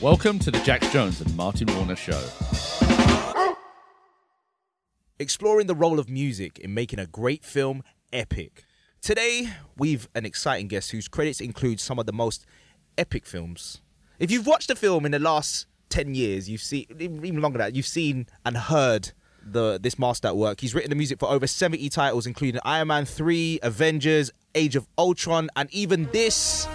Welcome to the Jax Jones and Martin Warner Show. Exploring the role of music in making a great film epic. Today, we've an exciting guest whose credits include some of the most epic films. If you've watched a film in the last 10 years, you've seen, even longer than that, you've seen and heard this master at work. He's written the music for over 70 titles, including Iron Man 3, Avengers, Age of Ultron, and even this.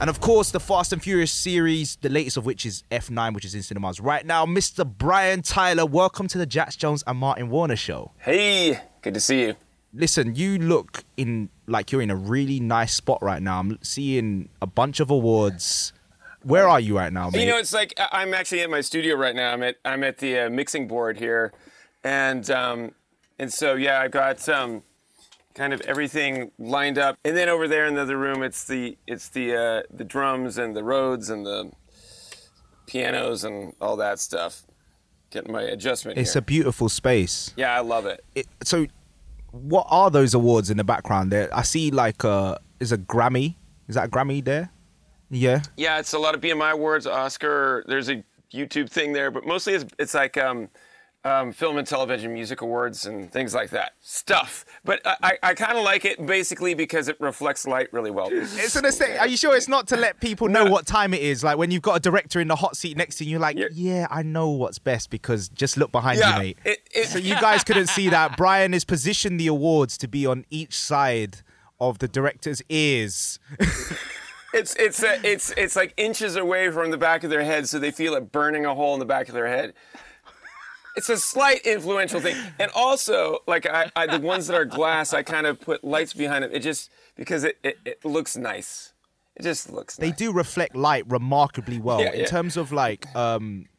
And of course, the Fast and Furious series, the latest of which is F9, which is in cinemas right now. Mr. Brian Tyler, welcome to the Jax Jones and Martin Warner Show. Hey, good to see you. Listen, you look like you're in a really nice spot right now. I'm seeing a bunch of awards. Where are you right now, mate? You know, it's like I'm actually in my studio right now. I'm at the mixing board here, and so yeah, I've got kind of everything lined up, and then over there in the other room, it's the drums and the Rhodes and the pianos and all that stuff. Getting my adjustment. It's here. A beautiful space. Yeah, I love it. So, what are those awards in the background there? I see like is a Grammy. Is that a Grammy there? Yeah. Yeah, it's a lot of BMI awards, Oscar. There's a YouTube thing there, but mostly it's like. Film and television music awards and things like that stuff, but I kind of like it basically because it reflects light really well. It's an estate. Are you sure it's not to let people know what time it is? Like when you've got a director in the hot seat next to you, you're like, yeah, I know what's best because just look behind you, mate. So you guys couldn't see that. Brian has positioned the awards to be on each side of the director's ears. It's like inches away from the back of their head, so they feel it burning a hole in the back of their head. It's a slight influential thing. And also, like the ones that are glass, I kind of put lights behind them. It just, because it looks nice. It just looks nice. They do reflect light remarkably well. Yeah. In terms of like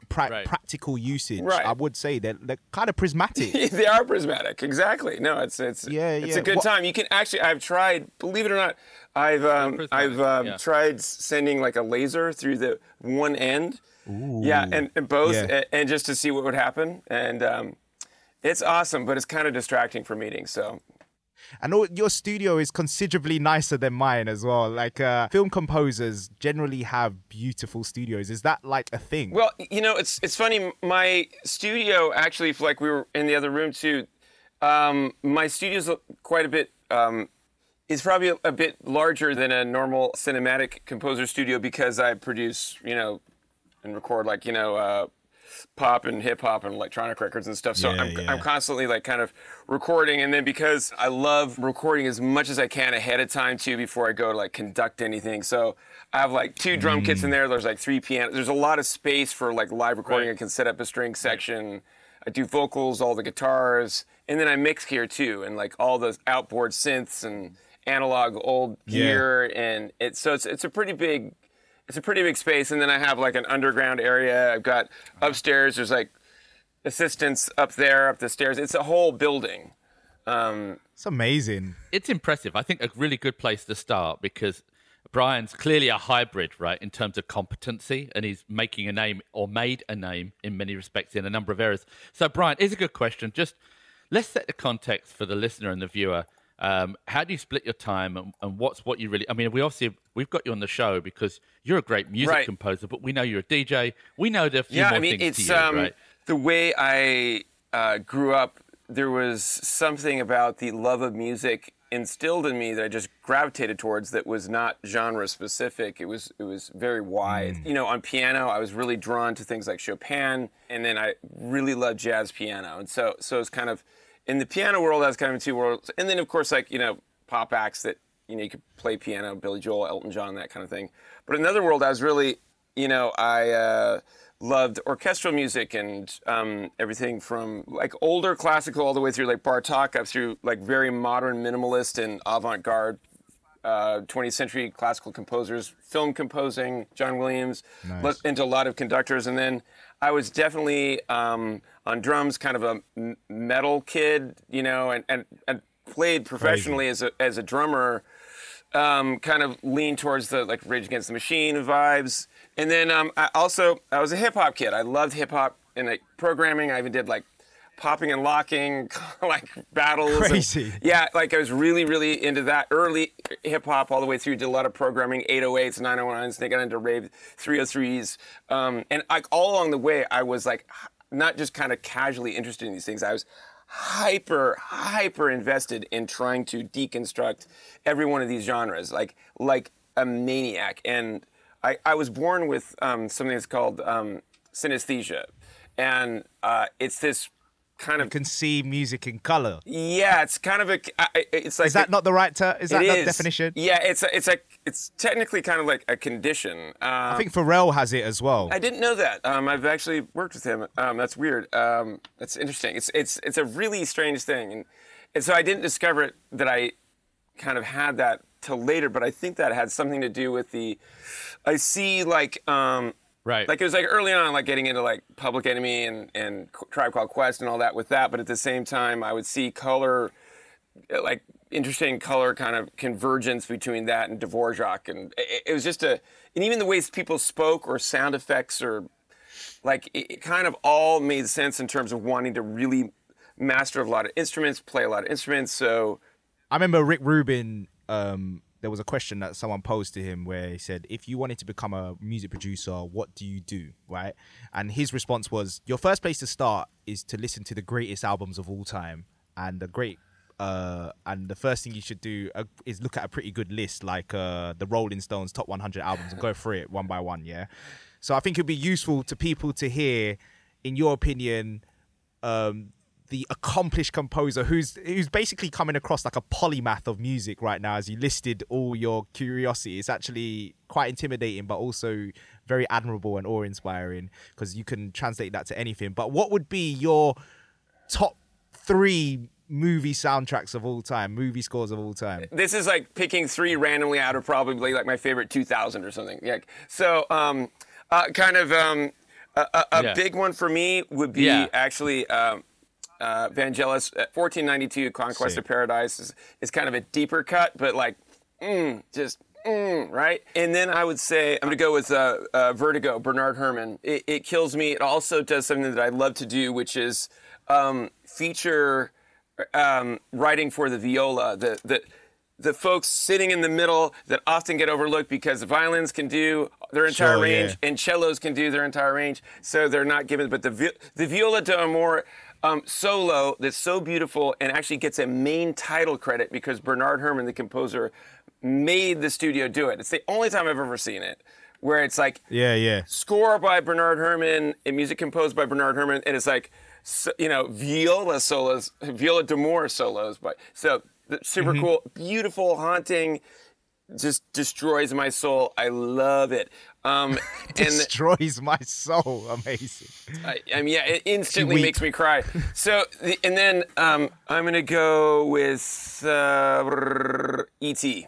practical usage, right. I would say they're kind of prismatic. They are prismatic, exactly. No, it's a good time. You can actually, I've tried, believe it or not, I've tried sending like a laser through the one end. Ooh. Yeah, and both, yeah. And just to see what would happen. And it's awesome, but it's kind of distracting for meetings, so. I know your studio is considerably nicer than mine as well. Like, film composers generally have beautiful studios. Is that, like, a thing? Well, you know, it's funny. My studio, actually, like we were in the other room, too, my studio's quite a bit... It's probably a bit larger than a normal cinematic composer studio because I produce, you know... and record like, you know, pop and hip hop and electronic records and stuff. So I'm constantly like kind of recording. And then because I love recording as much as I can ahead of time too, before I go to like conduct anything. So I have like 2 drum kits in there. There's like 3 pianos. There's a lot of space for like live recording. Right. I can set up a string section. Right. I do vocals, all the guitars. And then I mix here too. And like all those outboard synths and analog old gear. And it's a pretty big space, and then I have like an underground area. I've got upstairs, there's like assistants up there, up the stairs. It's a whole building. It's amazing. It's impressive. I think a really good place to start because Brian's clearly a hybrid, right, in terms of competency, and he's making a name or made a name in many respects in a number of areas. So Brian, here's a good question. Just let's set the context for the listener and the viewer. How do you split your time and what's what you really... I mean, we've got you on the show because you're a great music composer, but we know you're a DJ. We know there are a few more things to you, right? The way I grew up, there was something about the love of music instilled in me that I just gravitated towards that was not genre-specific. It was very wide. You know, on piano, I was really drawn to things like Chopin, and then I really loved jazz piano. And so it's kind of... in the piano world, that's kind of 2 worlds. And then, of course, like, you know, pop acts that, you know, you could play piano, Billy Joel, Elton John, that kind of thing. But in another world, I was really, you know, I loved orchestral music and everything from, like, older classical all the way through, like, Bartók up through, like, very modern minimalist and avant-garde 20th century classical composers, film composing, John Williams, into a lot of conductors. And then I was definitely on drums, kind of a metal kid, you know, and played professionally as a drummer kind of lean towards the like Rage Against the Machine vibes. And then I was a hip hop kid. I loved hip hop and like programming. I even did like popping and locking, like battles. Crazy. And, yeah, like I was really, really into that early hip hop all the way through. Did a lot of programming, 808s, 909s. They got into rave 303s, and like all along the way, I was like not just kind of casually interested in these things. I was hyper invested in trying to deconstruct every one of these genres, like a maniac. And I was born with something that's called synesthesia, and it's this kind of... You can see music in color. Yeah, it's kind of a... It's like is that not the right term? Is that not the definition? Yeah, it's technically kind of like a condition. I think Pharrell has it as well. I didn't know that. I've actually worked with him. That's weird. That's interesting. It's a really strange thing. And so I didn't discover it that I kind of had that till later, but I think that had something to do with the... I see like... Right. Like it was like early on, like getting into like Public Enemy and Tribe Called Quest and all that with that. But at the same time, I would see color, like interesting color kind of convergence between that and Dvorak. And it was just and even the ways people spoke or sound effects or like it kind of all made sense in terms of wanting to really master a lot of instruments, play a lot of instruments. So I remember Rick Rubin, there was a question that someone posed to him where he said, if you wanted to become a music producer, what do you do, right? And his response was, your first place to start is to listen to the greatest albums of all time. And the first thing you should do is look at a pretty good list, like the Rolling Stones top 100 albums, and go through it one by one, yeah? So I think it'd be useful to people to hear, in your opinion, the accomplished composer who's basically coming across like a polymath of music right now. As you listed all your curiosity, it's actually quite intimidating, but also very admirable and awe-inspiring, because you can translate that to anything. But what would be your top 3 movie soundtracks of all time, movie scores of all time? This is like picking 3 randomly out of probably like my favorite 2000 or something. Yeah. So big one for me would be actually... Vangelis, 1492, Conquest of Paradise is kind of a deeper cut, but like, right? And then I would say, I'm going to go with Vertigo, Bernard Herrmann. It kills me. It also does something that I love to do, which is feature writing for the viola, the folks sitting in the middle that often get overlooked because violins can do their entire range and cellos can do their entire range, so they're not given, but the viola da amore solo that's so beautiful and actually gets a main title credit because Bernard Herrmann, the composer, made the studio do it. It's the only time I've ever seen it, where it's like score by Bernard Herrmann and music composed by Bernard Herrmann, and it's like viola solos, viola d'amore solos. But so super cool, beautiful, haunting. Just destroys my soul. I love it. Destroys my soul. Amazing. I mean, yeah, it instantly makes me cry. So, and then I'm going to go with E.T.,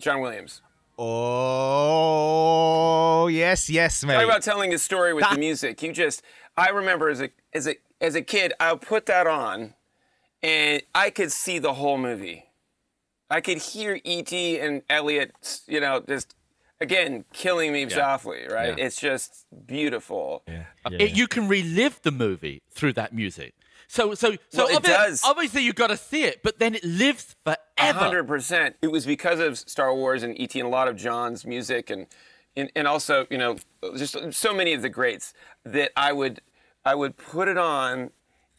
John Williams. Oh, yes, man. Talk about telling a story with the music. I remember as a kid, I'll put that on, and I could see the whole movie. I could hear E.T. and Elliot, just, again, killing me softly, right? Yeah. It's just beautiful. Yeah. Yeah. You can relive the movie through that music. So well, obviously you've got to see it, but then it lives forever. 100%. It was because of Star Wars and E.T. and a lot of John's music and also, just so many of the greats that I would put it on,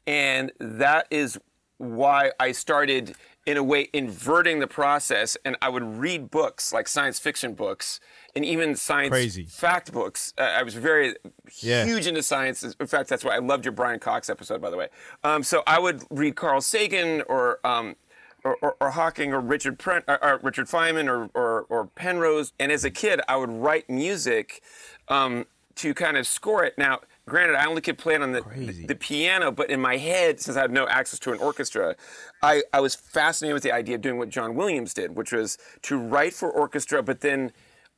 and that is why I started... in a way, inverting the process, and I would read books, like science fiction books, and even science fact books. I was very huge into science. In fact, that's why I loved your Brian Cox episode, by the way. So I would read Carl Sagan or Hawking or Richard Feynman or Penrose. And as a kid, I would write music to kind of score it. Now, granted, I only could play it on the piano, but in my head, since I had no access to an orchestra, I was fascinated with the idea of doing what John Williams did, which was to write for orchestra, but then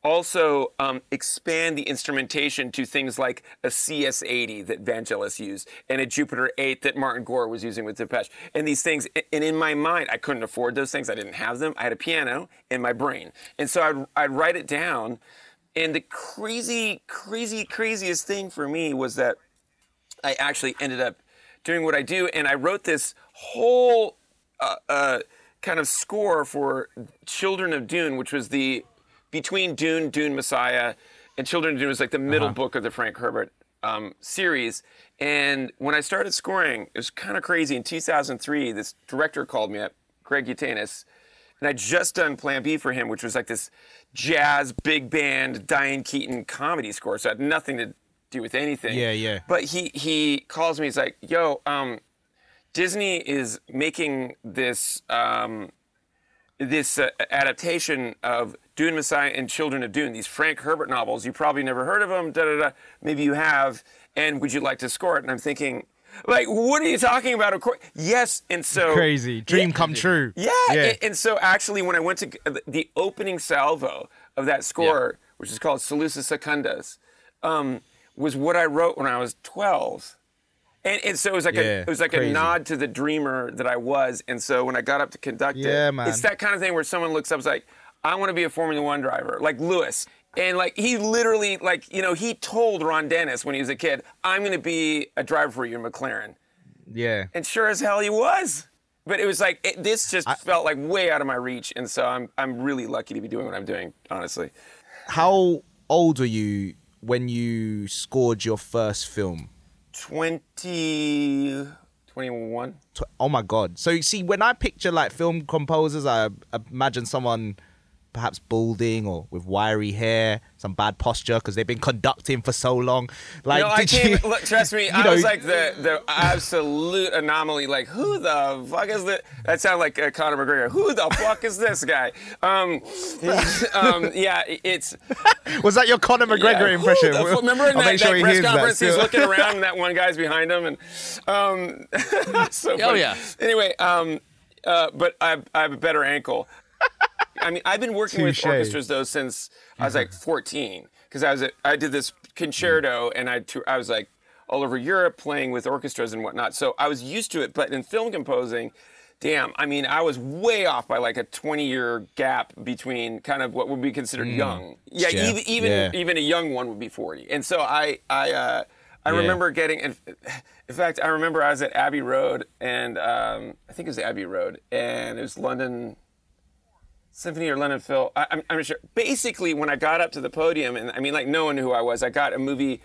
Also expand the instrumentation to things like a CS-80 that Vangelis used and a Jupiter 8 that Martin Gore was using with Depeche. And these things, and in my mind, I couldn't afford those things. I didn't have them. I had a piano in my brain. And so I'd write it down. And the craziest thing for me was that I actually ended up doing what I do. And I wrote this whole kind of score for Children of Dune, which was the... Between Dune, Dune Messiah, and Children of Dune was like the middle book of the Frank Herbert series. And when I started scoring, it was kind of crazy. In 2003, this director called me up, Greg Utanis, and I'd just done Plan B for him, which was like this jazz, big band, Diane Keaton comedy score. So I had nothing to do with anything. Yeah, yeah. But he calls me, he's like, yo, Disney is making this... this adaptation of Dune Messiah and Children of Dune, these Frank Herbert novels. You probably never heard of them, da-da-da. Maybe you have, and would you like to score it? And I'm thinking, like, what are you talking about? Of course, yes, and so... Crazy, dream come true. Yeah, yeah. And so actually when I went to the opening salvo of that score, which is called Seleucus Secundus, was what I wrote when I was 12. And so it was like a nod to the dreamer that I was. And so when I got up to conduct it, it's that kind of thing where someone looks up and is like, I want to be a Formula One driver, like Lewis. And like he literally, like, you know, he told Ron Dennis when he was a kid, I'm going to be a driver for you in McLaren. Yeah. And sure as hell he was. But it was like, this just felt like way out of my reach. And so I'm really lucky to be doing what I'm doing, honestly. How old were you when you scored your first film? 21. Oh my God. So you see, when I picture like film composers, I imagine someone perhaps balding or with wiry hair, some bad posture because they've been conducting for so long. Like, no, look, trust me, I was like the absolute anomaly. Like, who the fuck is this? That sounded like Conor McGregor. Who the fuck is this guy? Was that your Conor McGregor impression? Remember in that press conference, he's looking around and that one guy's behind him, and so funny. Oh yeah. Anyway, but I have a better ankle. I mean, I've been working with orchestras though since I was like 14, because I did this concerto and I was like all over Europe playing with orchestras and whatnot. So I was used to it, but in film composing, damn, I mean, I was way off by like a 20-year gap between kind of what would be considered young. Yeah, yeah. Even a young one would be 40. And so I remember getting, in fact, I remember I was at Abbey Road and I think it was Abbey Road and it was London Symphony or London Phil, I'm sure. Basically, when I got up to the podium, and I mean, like, no one knew who I was. I got a movie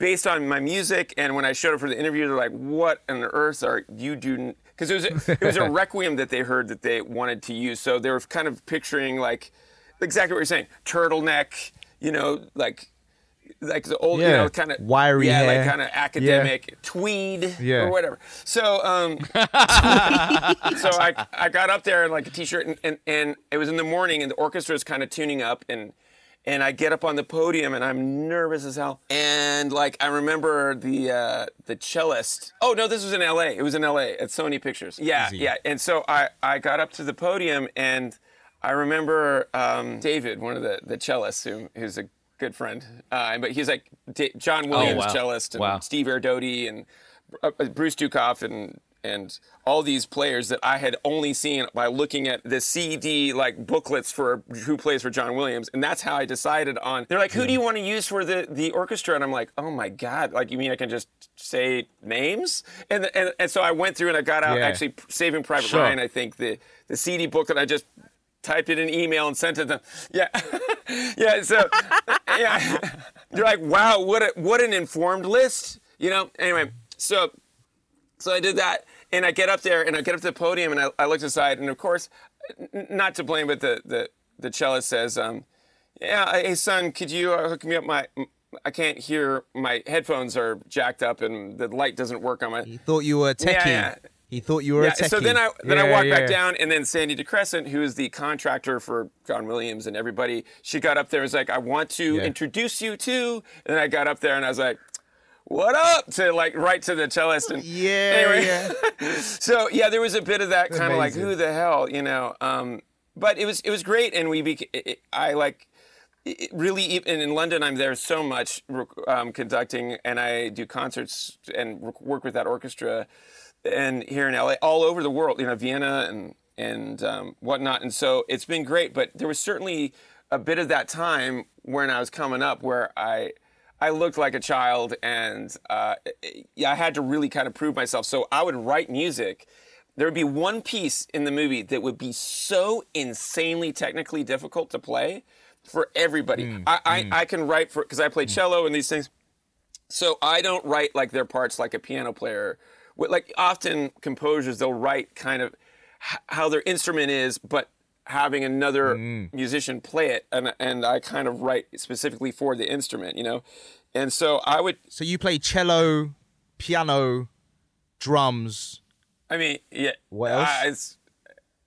based on my music, and when I showed up for the interview, they're like, what on earth are you doing? Because it was a requiem that they heard that they wanted to use. So they were kind of picturing, like, exactly what you're saying. Turtleneck, you know, like the old, you know, kind of wiry hair. Like kind of academic tweed or whatever. So so I got up there in like a t-shirt and it was in the morning and the orchestra is kind of tuning up and I get up on the podium and I'm nervous as hell. And like I remember the cellist. Oh no, this was in LA. It was in LA at Sony Pictures. Yeah, easy. Yeah. And so I got up to the podium and I remember David, one of the cellists who's a good friend, but he's like John Williams, cellist, and Steve Erdody, and Bruce Dukoff, and all these players that I had only seen by looking at the CD like booklets for who plays for John Williams, and that's how I decided on. They're like, who do you want to use for the orchestra? And I'm like, oh my God, like you mean I can just say names? And so I went through and I got out actually Saving Private Ryan, I think the CD book that I just typed it in an email and sent it to them. Yeah. Yeah, so yeah. You're like, wow, what an informed list, you know? Anyway, so I did that, and I get up there, and I get up to the podium, and I looked aside, and of course, not to blame, but the cellist says, hey, son, could you hook me up? I can't hear, my headphones are jacked up, and the light doesn't work on my... He thought you were techie. Yeah. He thought you were a techie. So then I walked back down, and then Sandy DeCrescent, who is the contractor for John Williams and everybody, she got up there and was like, I want to introduce you to... And then I got up there, and I was like, what up? To, like, right to the cellist. And anyway. So, yeah, there was a bit of that kind of like, who the hell, you know? But it was great, and we... I, like... it really, and in London, I'm there so much conducting, and I do concerts and work with that orchestra. And here in LA, all over the world, you know, Vienna and whatnot. And so it's been great. But there was certainly a bit of that time when I was coming up where I looked like a child, and I had to really kind of prove myself. So I would write music. There would be one piece in the movie that would be so insanely technically difficult to play for everybody. I can write for, because I play cello and these things. So I don't write like their parts like a piano player. Like often composers, they'll write kind of how their instrument is, but having another musician play it, and I kind of write specifically for the instrument, you know? And so I would... So you play cello, piano, drums... I mean, yeah. What else? It's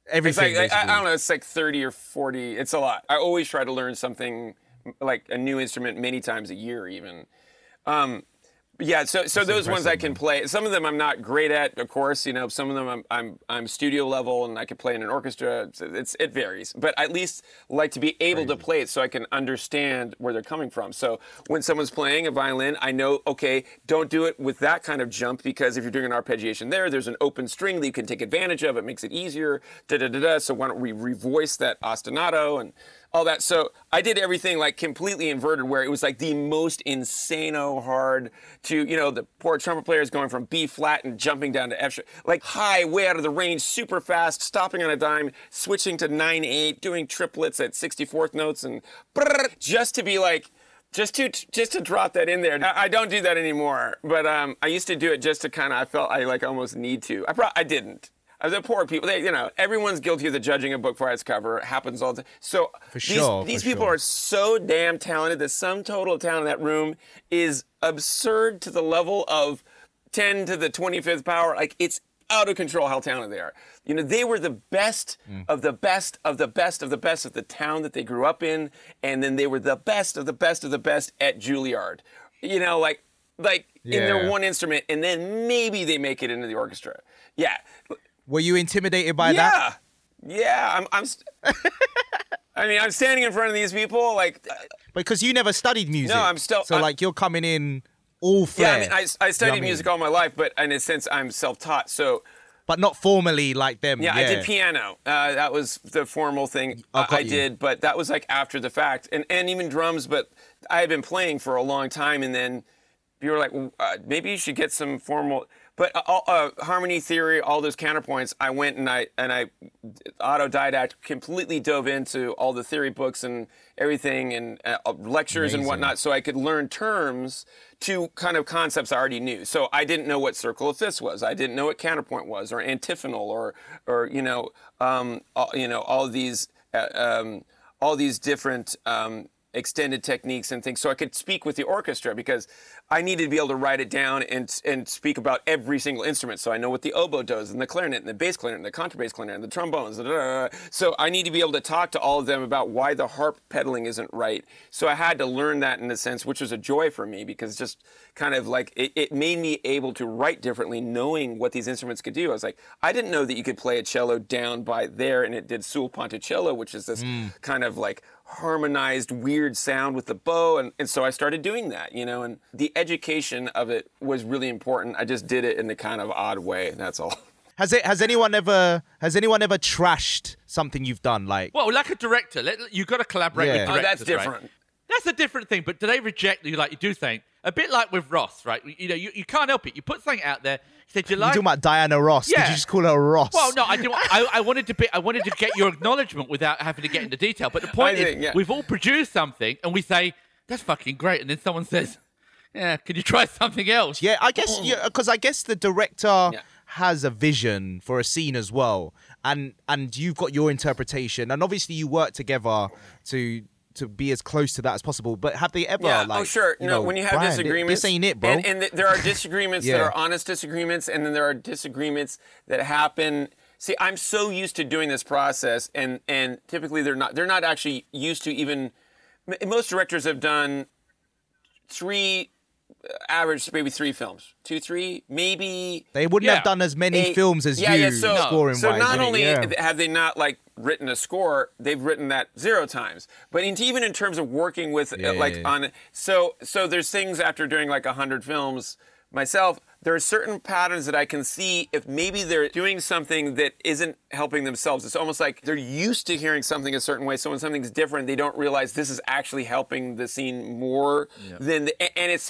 everything. It's like, I don't know. It's like 30 or 40. It's a lot. I always try to learn something, like a new instrument, many times a year, even. So those ones I can play. Some of them I'm not great at, of course. You know, some of them I'm studio level, and I can play in an orchestra. It varies, but I at least like to be able to play it so I can understand where they're coming from. So when someone's playing a violin, I know, okay, don't do it with that kind of jump, because if you're doing an arpeggiation there's an open string that you can take advantage of. It makes it easier. So why don't we revoice that ostinato and all that. So I did everything like completely inverted, where it was like the most insano hard to, you know, the poor trumpet player is going from B flat and jumping down to F sharp, like high, way out of the range, super fast, stopping on a dime, switching to 9/8, doing triplets at 64th notes, and just to be like, just to drop that in there. I don't do that anymore, but I used to do it just to kind of, I felt I like almost need to. I didn't. The poor people, they, you know, everyone's guilty of the judging a book by its cover. It happens all the time. So these people are so damn talented. The sum total of talent in that room is absurd, to the level of 10 to the 25th power. Like, it's out of control how talented they are. You know, they were the best of the best of the best of the best of the town that they grew up in. And then they were the best of the best of the best at Juilliard. You know, in their one instrument. And then maybe they make it into the orchestra. Yeah. Were you intimidated by that? Yeah, I'm standing in front of these people, like... Because you never studied music. No, I'm still... So, you're coming in all flair. Yeah, I studied music all my life, but in a sense, I'm self-taught, so... But not formally like them. Yeah, I did piano. That was the formal thing I did, but that was, like, after the fact. And even drums, but I had been playing for a long time, and then you were like, well, maybe you should get some formal... But harmony theory, all those counterpoints, I went and I autodidact, completely dove into all the theory books and everything, and lectures and whatnot, so I could learn terms to kind of concepts I already knew. So I didn't know what circle of fifths was. I didn't know what counterpoint was, or antiphonal, or all these different. Extended techniques and things, so I could speak with the orchestra, because I needed to be able to write it down and speak about every single instrument. So I know what the oboe does, and the clarinet, and the bass clarinet, and the contrabass clarinet, and the trombones. So I need to be able to talk to all of them about why the harp pedaling isn't right. So I had to learn that, in a sense, which was a joy for me, because just kind of like it made me able to write differently, knowing what these instruments could do. I was like, I didn't know that you could play a cello down by there, and it did sul ponticello, which is this kind of like harmonized weird sound with the bow, and so I started doing that, you know, and the education of it was really important. I just did it in a kind of odd way, that's all. Has anyone ever trashed something you've done? Like a director, you've got to collaborate with directors. That's different, right? That's a different thing. But do they reject you? Like, you do think a bit like with Ross, right? You know, you can't help it. You put something out there. Did you like? You're talking about Diana Ross. Yeah. Did you just call her Ross? Well, no, I didn't. I wanted to get your acknowledgement without having to get into detail. But the point is, we've all produced something, and we say that's fucking great, and then someone says, "Yeah, could you try something else?" Yeah, I guess because I guess the director has a vision for a scene as well, and you've got your interpretation, and obviously you work together to be as close to that as possible. But have they ever when you have Brian, disagreements, this ain't it, bro. And there are disagreements that are honest disagreements, and then there are disagreements that happen. See, I'm so used to doing this process, and typically they're not actually used to. Even most directors have done 3 average maybe three films, two, three, maybe they wouldn't have done as many films as scoring wise. So not only have they not like written a score, they've written that zero times. But even in terms of working with on, so there's things after doing like 100 films myself, there are certain patterns that I can see if maybe they're doing something that isn't helping themselves. It's almost like they're used to hearing something a certain way, so when something's different, they don't realize this is actually helping the scene more than and it's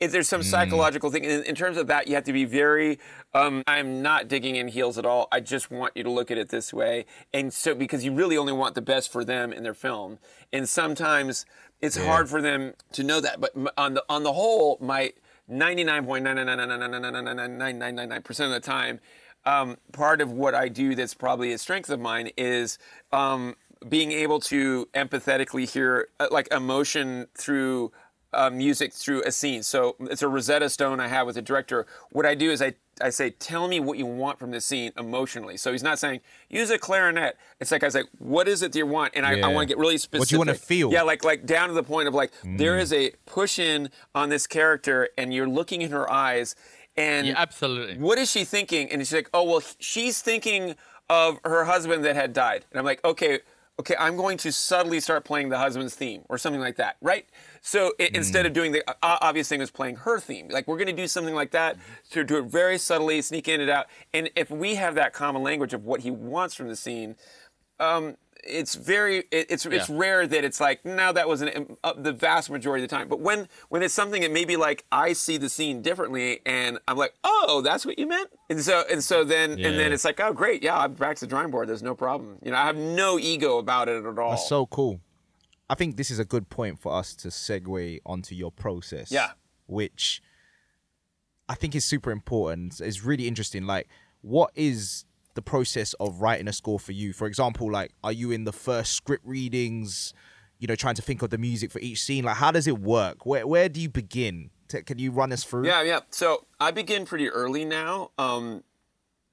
there's some psychological thing. In terms of that, you have to be very, I'm not digging in heels at all. I just want you to look at it this way. And so, because you really only want the best for them in their film. And sometimes it's hard for them to know that. But on the whole, my 99.999999999% of the time, part of what I do that's probably a strength of mine is being able to empathetically hear like emotion through music through a scene. So it's a Rosetta Stone I have with the director. What I do is I say, tell me what you want from this scene emotionally. So he's not saying, use a clarinet. It's like, I was like, what is it that you want? And I want to get really specific. What do you want to feel? Yeah, like down to the point of like, there is a push in on this character and you're looking in her eyes and absolutely, what is she thinking? And she's like, oh, well, she's thinking of her husband that had died. And I'm like, okay, I'm going to subtly start playing the husband's theme or something like that, right? So instead of doing the obvious thing, is playing her theme. Like, we're going to do something like that, to do it very subtly, sneak in and out. And if we have that common language of what he wants from the scene, it's very, it's rare that it's like, no, that wasn't the vast majority of the time. But when it's something that maybe like I see the scene differently and I'm like, oh, that's what you meant. And then it's like, oh, great. Yeah. I'm back to the drawing board. There's no problem. You know, I have no ego about it at all. That's so cool. I think this is a good point for us to segue onto your process. Yeah. Which I think is super important. It's really interesting. Like, what is the process of writing a score for you? For example, like, are you in the first script readings, you know, trying to think of the music for each scene? Like, how does it work? Where do you begin? Can you run us through? Yeah. So I begin pretty early now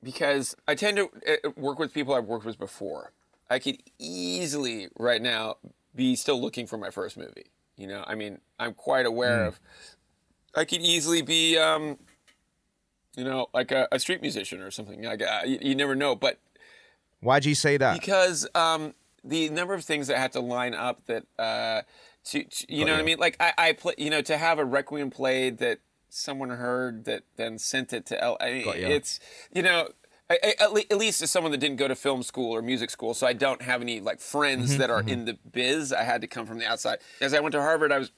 because I tend to work with people I've worked with before. I could easily right now be still looking for my first movie. You know, I mean, I'm quite aware of, I could easily be, you know, like a street musician or something. Like, you never know. But why do you say that? Because the number of things that have to line up that you know what I mean. Like I play, you know, to have a requiem played that someone heard that then sent it to L. I mean, it's, you know, at least as someone that didn't go to film school or music school, so I don't have any like friends that are in the biz. I had to come from the outside. As I went to Harvard, I was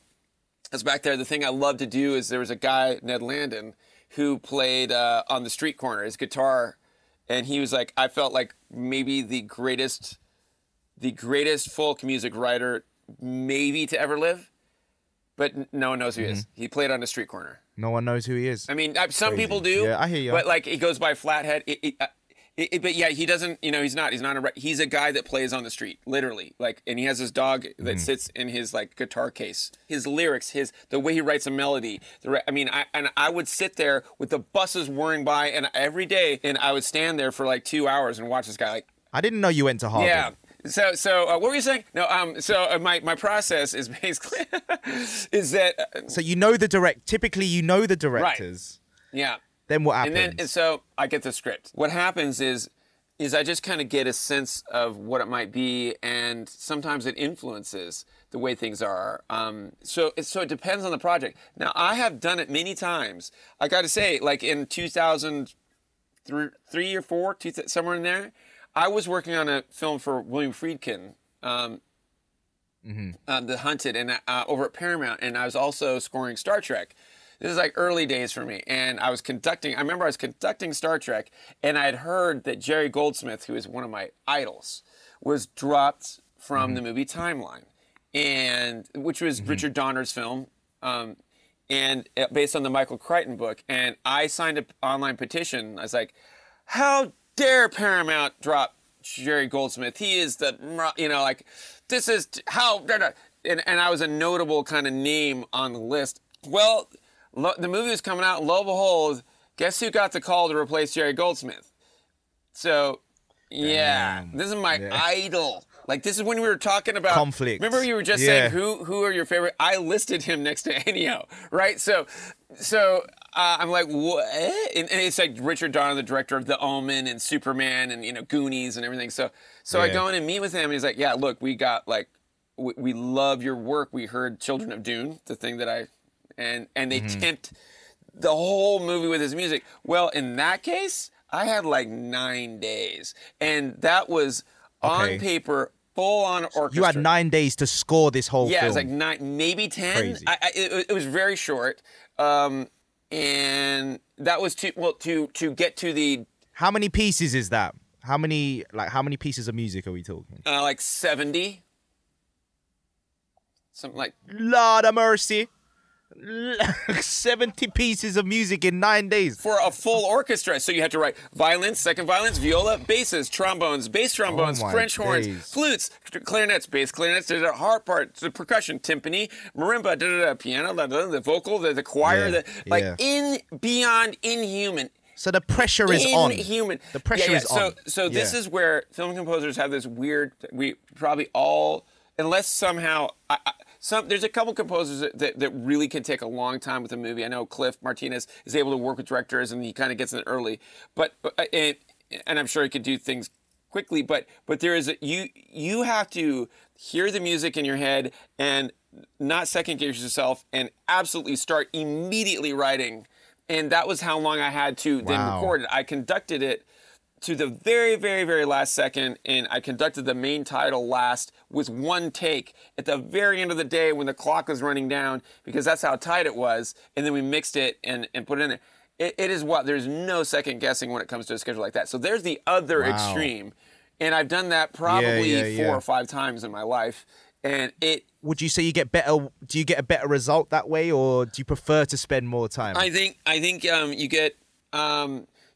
back there. The thing I loved to do is there was a guy, Ned Landon, who played on the street corner, his guitar. And he was like, I felt like maybe the greatest folk music writer maybe to ever live. But no one knows who he is. He played on a street corner. No one knows who he is. I mean, some people do. Yeah, I hear you. But like, he goes by Flathead. But yeah, he doesn't, you know, he's a guy that plays on the street, literally. Like, and he has this dog that sits in his like guitar case, his lyrics, the way he writes a melody. I would sit there with the buses whirring by and every day, and I would stand there for like 2 hours and watch this guy. Like, I didn't know you went to Harvard. Yeah. So what were you saying? No, so my process is basically, is that. So typically you know the directors. Right. Yeah. Then what happens? And so I get the script. What happens is I just kind of get a sense of what it might be, and sometimes it influences the way things are. So it depends on the project. Now, I have done it many times. I got to say, like in 2003 or 4, somewhere in there, I was working on a film for William Friedkin, The Hunted, and over at Paramount, and I was also scoring Star Trek. This is like early days for me. And I remember I was conducting Star Trek, and I had heard that Jerry Goldsmith, who is one of my idols, was dropped from the movie Timeline, and which was Richard Donner's film, and based on the Michael Crichton book. And I signed an online petition. I was like, how dare Paramount drop Jerry Goldsmith? He is the, you know, like, this is how, and I was a notable kind of name on the list. Well, the movie was coming out, and lo and behold, guess who got the call to replace Jerry Goldsmith? So, yeah, this is my idol. Like, this is when we were talking about conflict. Remember, you were just saying who are your favorite? I listed him next to Ennio, right? So I'm like, what? And it's like Richard Donner, the director of The Omen and Superman and, you know, Goonies and everything. So I go in and meet with him, and he's like, yeah, look, we got like, we love your work. We heard Children of Dune, the thing that and they tempt the whole movie with his music. Well, in that case, I had like 9 days, and that was on paper, full on orchestra. You had 9 days to score this whole film. Yeah, it was like 9, maybe 10. Crazy. It was very short, and that was to get to the. How many pieces is that? How many pieces of music are we talking? Like 70. Something like. Lord of mercy. 70 pieces of music in 9 days for a full orchestra. So you had to write violins, second violins, viola, basses, trombones, bass trombones, French horns, flutes, clarinets, bass clarinets, harp part, the percussion, timpani, marimba, piano, the vocal, the choir, beyond inhuman. So the pressure is on. Inhuman. The pressure is on. So this is where film composers have this weird. We probably all, unless somehow. There's a couple composers that really can take a long time with a movie. I know Cliff Martinez is able to work with directors, and he kind of gets in early. But I'm sure he could do things quickly. But there is you have to hear the music in your head and not second guess yourself, and absolutely start immediately writing. And that was how long I had to then record it. I conducted it to the very, very, very last second, and I conducted the main title last with one take at the very end of the day when the clock was running down, because that's how tight it was, and then we mixed it and put it in there. It is what, there's no second guessing when it comes to a schedule like that. So there's the other extreme, and I've done that probably 4 or 5 times in my life, and it... Would you say you get better? Do you get a better result that way, or do you prefer to spend more time? I think you get...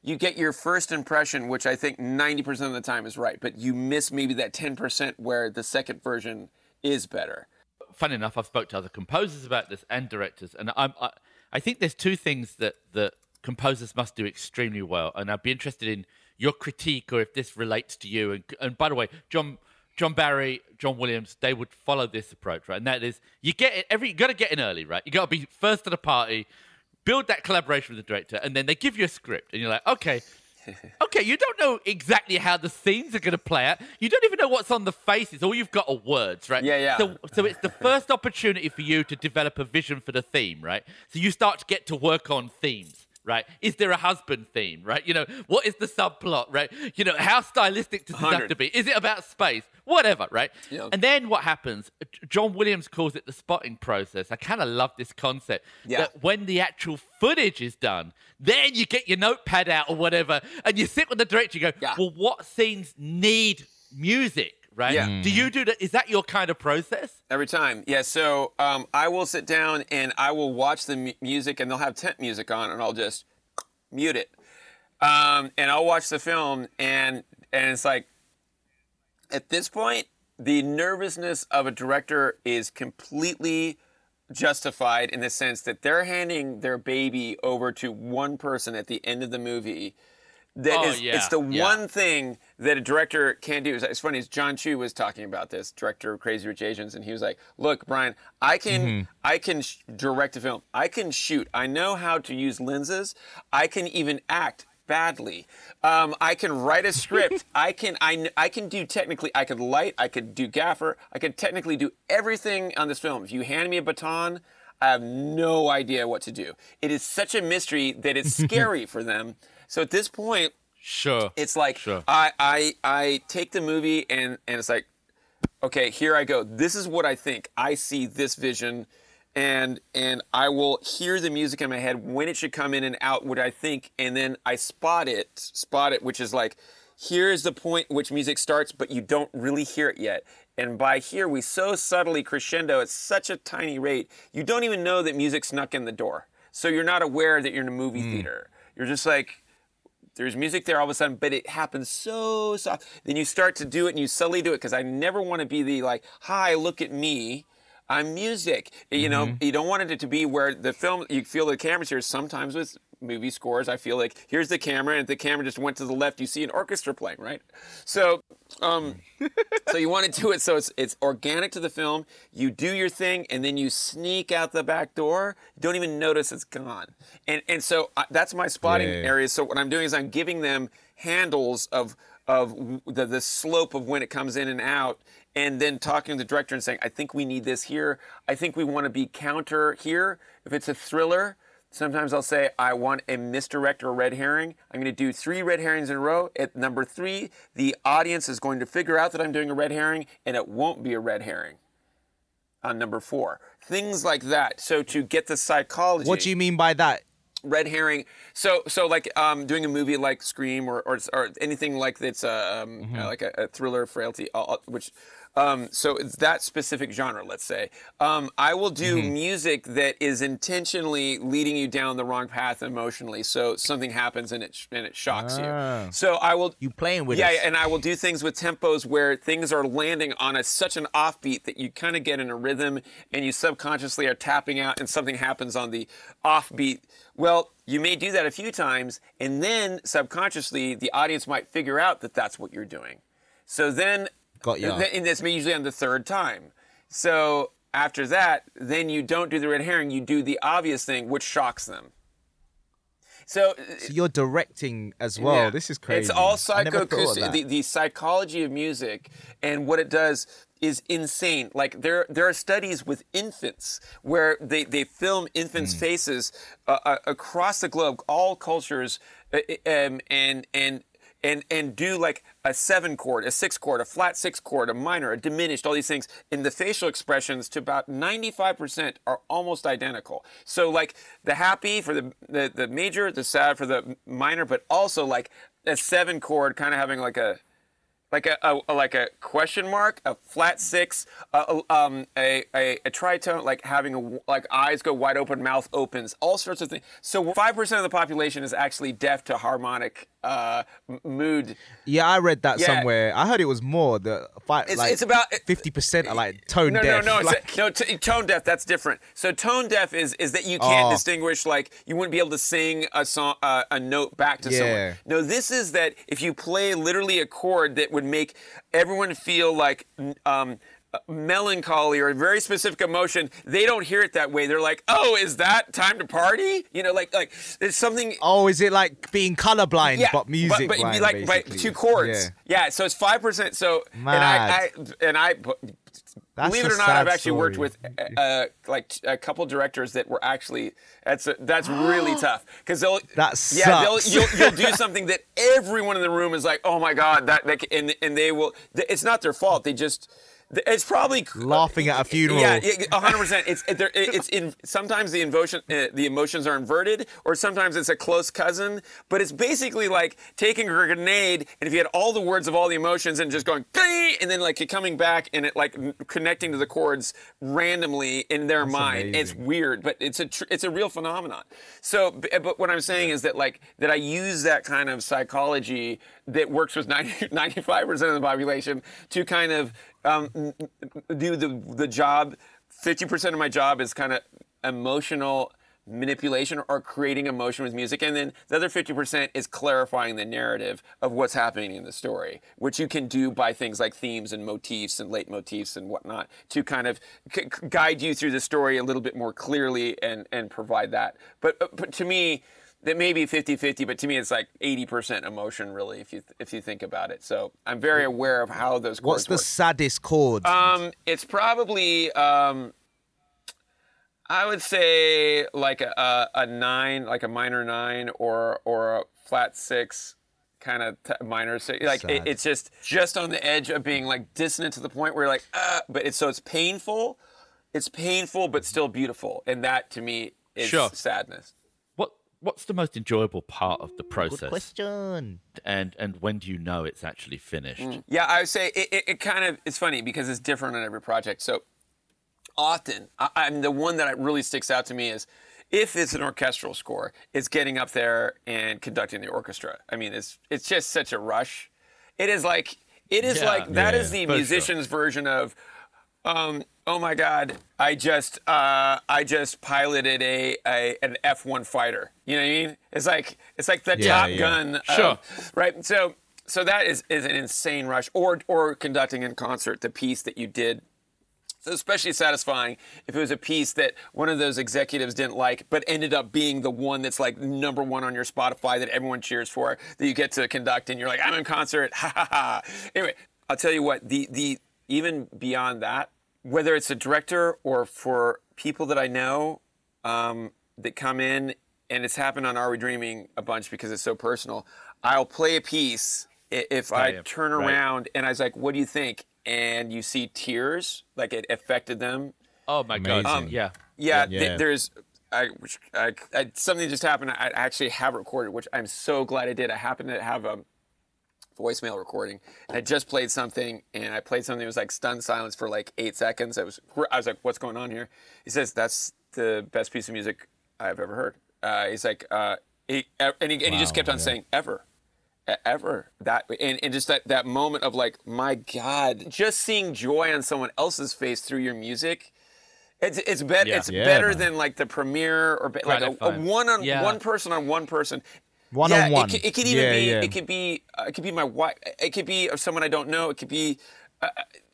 You get your first impression, which I think 90% of the time is right, but you miss maybe that 10% where the second version is better. Funny enough, I've spoke to other composers about this and directors, and I think there's two things that composers must do extremely well, and I'd be interested in your critique or if this relates to you. And by the way, John Barry, John Williams, they would follow this approach, right? And that is, you got to get in early, right? You got to be first at the party. Build that collaboration with the director, and then they give you a script, and you're like, okay, you don't know exactly how the scenes are going to play out. You don't even know what's on the faces. All you've got are words, right? Yeah. So it's the first opportunity for you to develop a vision for the theme, right? So you start to get to work on themes, right? Is there a husband theme, right? You know, what is the subplot, right? You know, how stylistic does this have to be? Is it about space? Whatever, right? Yeah. And then what happens, John Williams calls it the spotting process. I kind of love this concept that when the actual footage is done, then you get your notepad out or whatever, and you sit with the director, you go, well, what scenes need music, right? Yeah. Do you do that? Is that your kind of process? Every time, yeah. So I will sit down and I will watch the music, and they'll have temp music on, and I'll just mute it. And I'll watch the film, and it's like, at this point, the nervousness of a director is completely justified in the sense that they're handing their baby over to one person at the end of the movie. It's the one thing that a director can do. It's funny, John Chu was talking about this, director of Crazy Rich Asians, and he was like, look, Brian, I can direct a film. I can shoot. I know how to use lenses. I can even act. Badly. I can write a script. I can do technically, I could light, I could do gaffer, I could technically do everything on this film. If you hand me a baton, I have no idea what to do. It is such a mystery that it's scary for them. So at this point, it's like, I take the movie and it's like, okay, here I go. This is what I think. I see this vision. And I will hear the music in my head when it should come in and out, what I think, and then I spot it, which is like, here's the point which music starts, but you don't really hear it yet. And by here, we so subtly crescendo at such a tiny rate, you don't even know that music snuck in the door. So you're not aware that you're in a movie theater. You're just like, there's music there all of a sudden, but it happens so soft. Then you start to do it and you subtly do it, because I never want to be the like, hi, look at me. I'm music. You know, you don't want it to be where the film, you feel the camera's here sometimes with movie scores, I feel like here's the camera, and if the camera just went to the left, you see an orchestra playing, right? So, so you want to do it so it's organic to the film. You do your thing, and then you sneak out the back door. You don't even notice it's gone. And so that's my spotting area. So what I'm doing is I'm giving them handles of the slope of when it comes in and out, and then talking to the director and saying, I think we need this here. I think we want to be counter here. If it's a thriller, sometimes I'll say, I want a misdirect or a red herring. I'm going to do 3 red herrings in a row. At number 3, the audience is going to figure out that I'm doing a red herring, and it won't be a red herring on number 4. Things like that. So to get the psychology. What do you mean by that? Red herring. So like doing a movie like Scream or anything like that's like a thriller, frailty, which... so it's that specific genre, let's say. I will do music that is intentionally leading you down the wrong path emotionally. So something happens and it shocks you. So I will... You playing with us. Yeah, and I will do things with tempos where things are landing on such an offbeat that you kind of get in a rhythm and you subconsciously are tapping out and something happens on the offbeat. Well, you may do that a few times and then subconsciously the audience might figure out that that's what you're doing. So then... Got you. And that's usually on the 3rd time. So after that, then you don't do the red herring. You do the obvious thing, which shocks them. So you're directing as well. Yeah. This is crazy. It's all psychoacoustic. The psychology of music and what it does is insane. Like there are studies with infants where they film infants' faces across the globe, all cultures, and do like a 7 chord, a 6 chord, a flat 6 chord, a minor, a diminished, all these things. And the facial expressions to about 95% are almost identical. So like the happy for the major, the sad for the minor, but also like a 7 chord kind of having like a question mark, a flat 6, a tritone, like having like eyes go wide open, mouth opens, all sorts of things. So 5% of the population is actually deaf to harmonic mood. Yeah, I read that somewhere. I heard it was more. It's about 50% are like tone deaf. Tone deaf. That's different. So tone deaf is that you can't distinguish. Like you wouldn't be able to sing a song, a note back to someone. No, this is that if you play literally a chord that would make everyone feel like melancholy or a very specific emotion, they don't hear it that way. They're like, oh, is that time to party? You know, like there's something. Oh, is it like being colorblind but music? But blind, like basically. 2 chords. Yeah. So it's 5%. So mad. And I believe it or not, I've actually worked with like a couple directors that were actually that's really tough because you'll do something that everyone in the room is like, oh my god, that and they will. It's not their fault. They just. It's probably laughing at a funeral. Yeah, 100%. Sometimes the emotions are inverted, or sometimes it's a close cousin. But it's basically like taking a grenade, and if you had all the words of all the emotions, and just going, and then like it coming back, and it like connecting to the chords randomly in their mind. Amazing. It's weird, but it's a real phenomenon. So, but what I'm saying is that like that I use that kind of psychology that works with 95% of the population to kind of. Do the job. 50% of my job is kind of emotional manipulation or creating emotion with music, and then the other 50% is clarifying the narrative of what's happening in the story, which you can do by things like themes and motifs and leitmotifs and whatnot to kind of guide you through the story a little bit more clearly and provide that. But to me, that may be 50-50, but to me it's like 80% emotion, really, if you think about it. So I'm very aware of how those chords What's the work. Saddest chord? It's probably, I would say like a 9, like a minor 9 or a flat 6, kind of minor 6. Like it's just on the edge of being like dissonant to the point where you're like, but it's painful. It's painful, but still beautiful. And that to me is sadness. What's the most enjoyable part of the process? Good question. And when do you know it's actually finished? Yeah, I would say it kind of, it's funny because it's different on every project. So often, I'm the one that really sticks out to me is if it's an orchestral score, it's getting up there and conducting the orchestra. I mean, it's just such a rush. It is like that is the musician's version of Oh my God! I just piloted an F1 fighter. You know what I mean? It's like the Top Gun. Sure. Right. So that is an insane rush. Or conducting in concert the piece that you did. So especially satisfying if it was a piece that one of those executives didn't like, but ended up being the one that's like number one on your Spotify that everyone cheers for, that you get to conduct and you're like, I'm in concert, ha ha ha. Anyway, I'll tell you what, the even beyond that, whether it's a director or for people that I know that come in, and it's happened on Are We Dreaming a bunch because it's so personal, I'll play a piece if I turn around and I was like, what do you think? And you see tears, like it affected them. Oh my God! Something just happened. I actually have recorded, which I'm so glad I did. I happen to have a voicemail recording, and I just played something, that was like stunned silence for like 8 seconds. I was like, "What's going on here?" He says, "That's the best piece of music I've ever heard." He's like, he just kept on saying, "Ever." Ever that and just that moment of like, my God, just seeing joy on someone else's face through your music, it's better than like the premiere or like a one person on one person. One on one. It could be my wife. It could be someone I don't know. It could be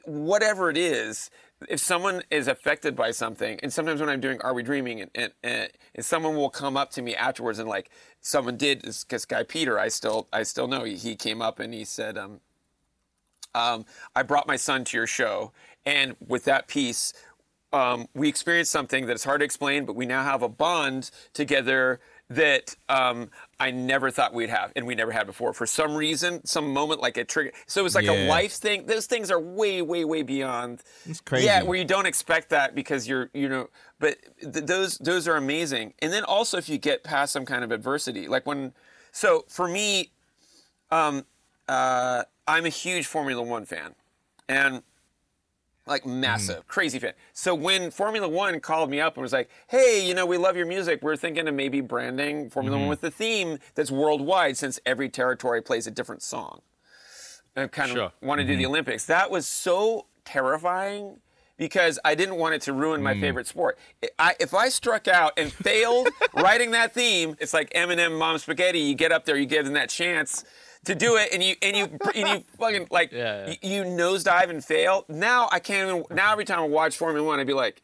whatever it is. If someone is affected by something, and sometimes when I'm doing Are We Dreaming, and someone will come up to me afterwards and like, someone did, because Guy Peter, I still know, he came up and he said, I brought my son to your show, and with that piece, we experienced something that's hard to explain, but we now have a bond together that I never thought we'd have, and we never had before. For some reason, some moment, like a trigger. So it was like a life thing. Those things are way, way, way beyond. It's crazy. Yeah, where you don't expect that because you're, you know, but those are amazing. And then also if you get past some kind of adversity, like so for me, I'm a huge Formula One fan, and like massive, crazy fan. So when Formula One called me up and was like, hey, you know, we love your music. We're thinking of maybe branding Formula One with a theme that's worldwide, since every territory plays a different song. I kind of want to do the Olympics. That was so terrifying because I didn't want it to ruin my favorite sport. If I struck out and failed writing that theme, it's like Eminem, Mom Spaghetti. You get up there, you give them that chance to do it, and you fucking like you nosedive and fail. Now I can't even. Now every time I watch Formula One, I'd be like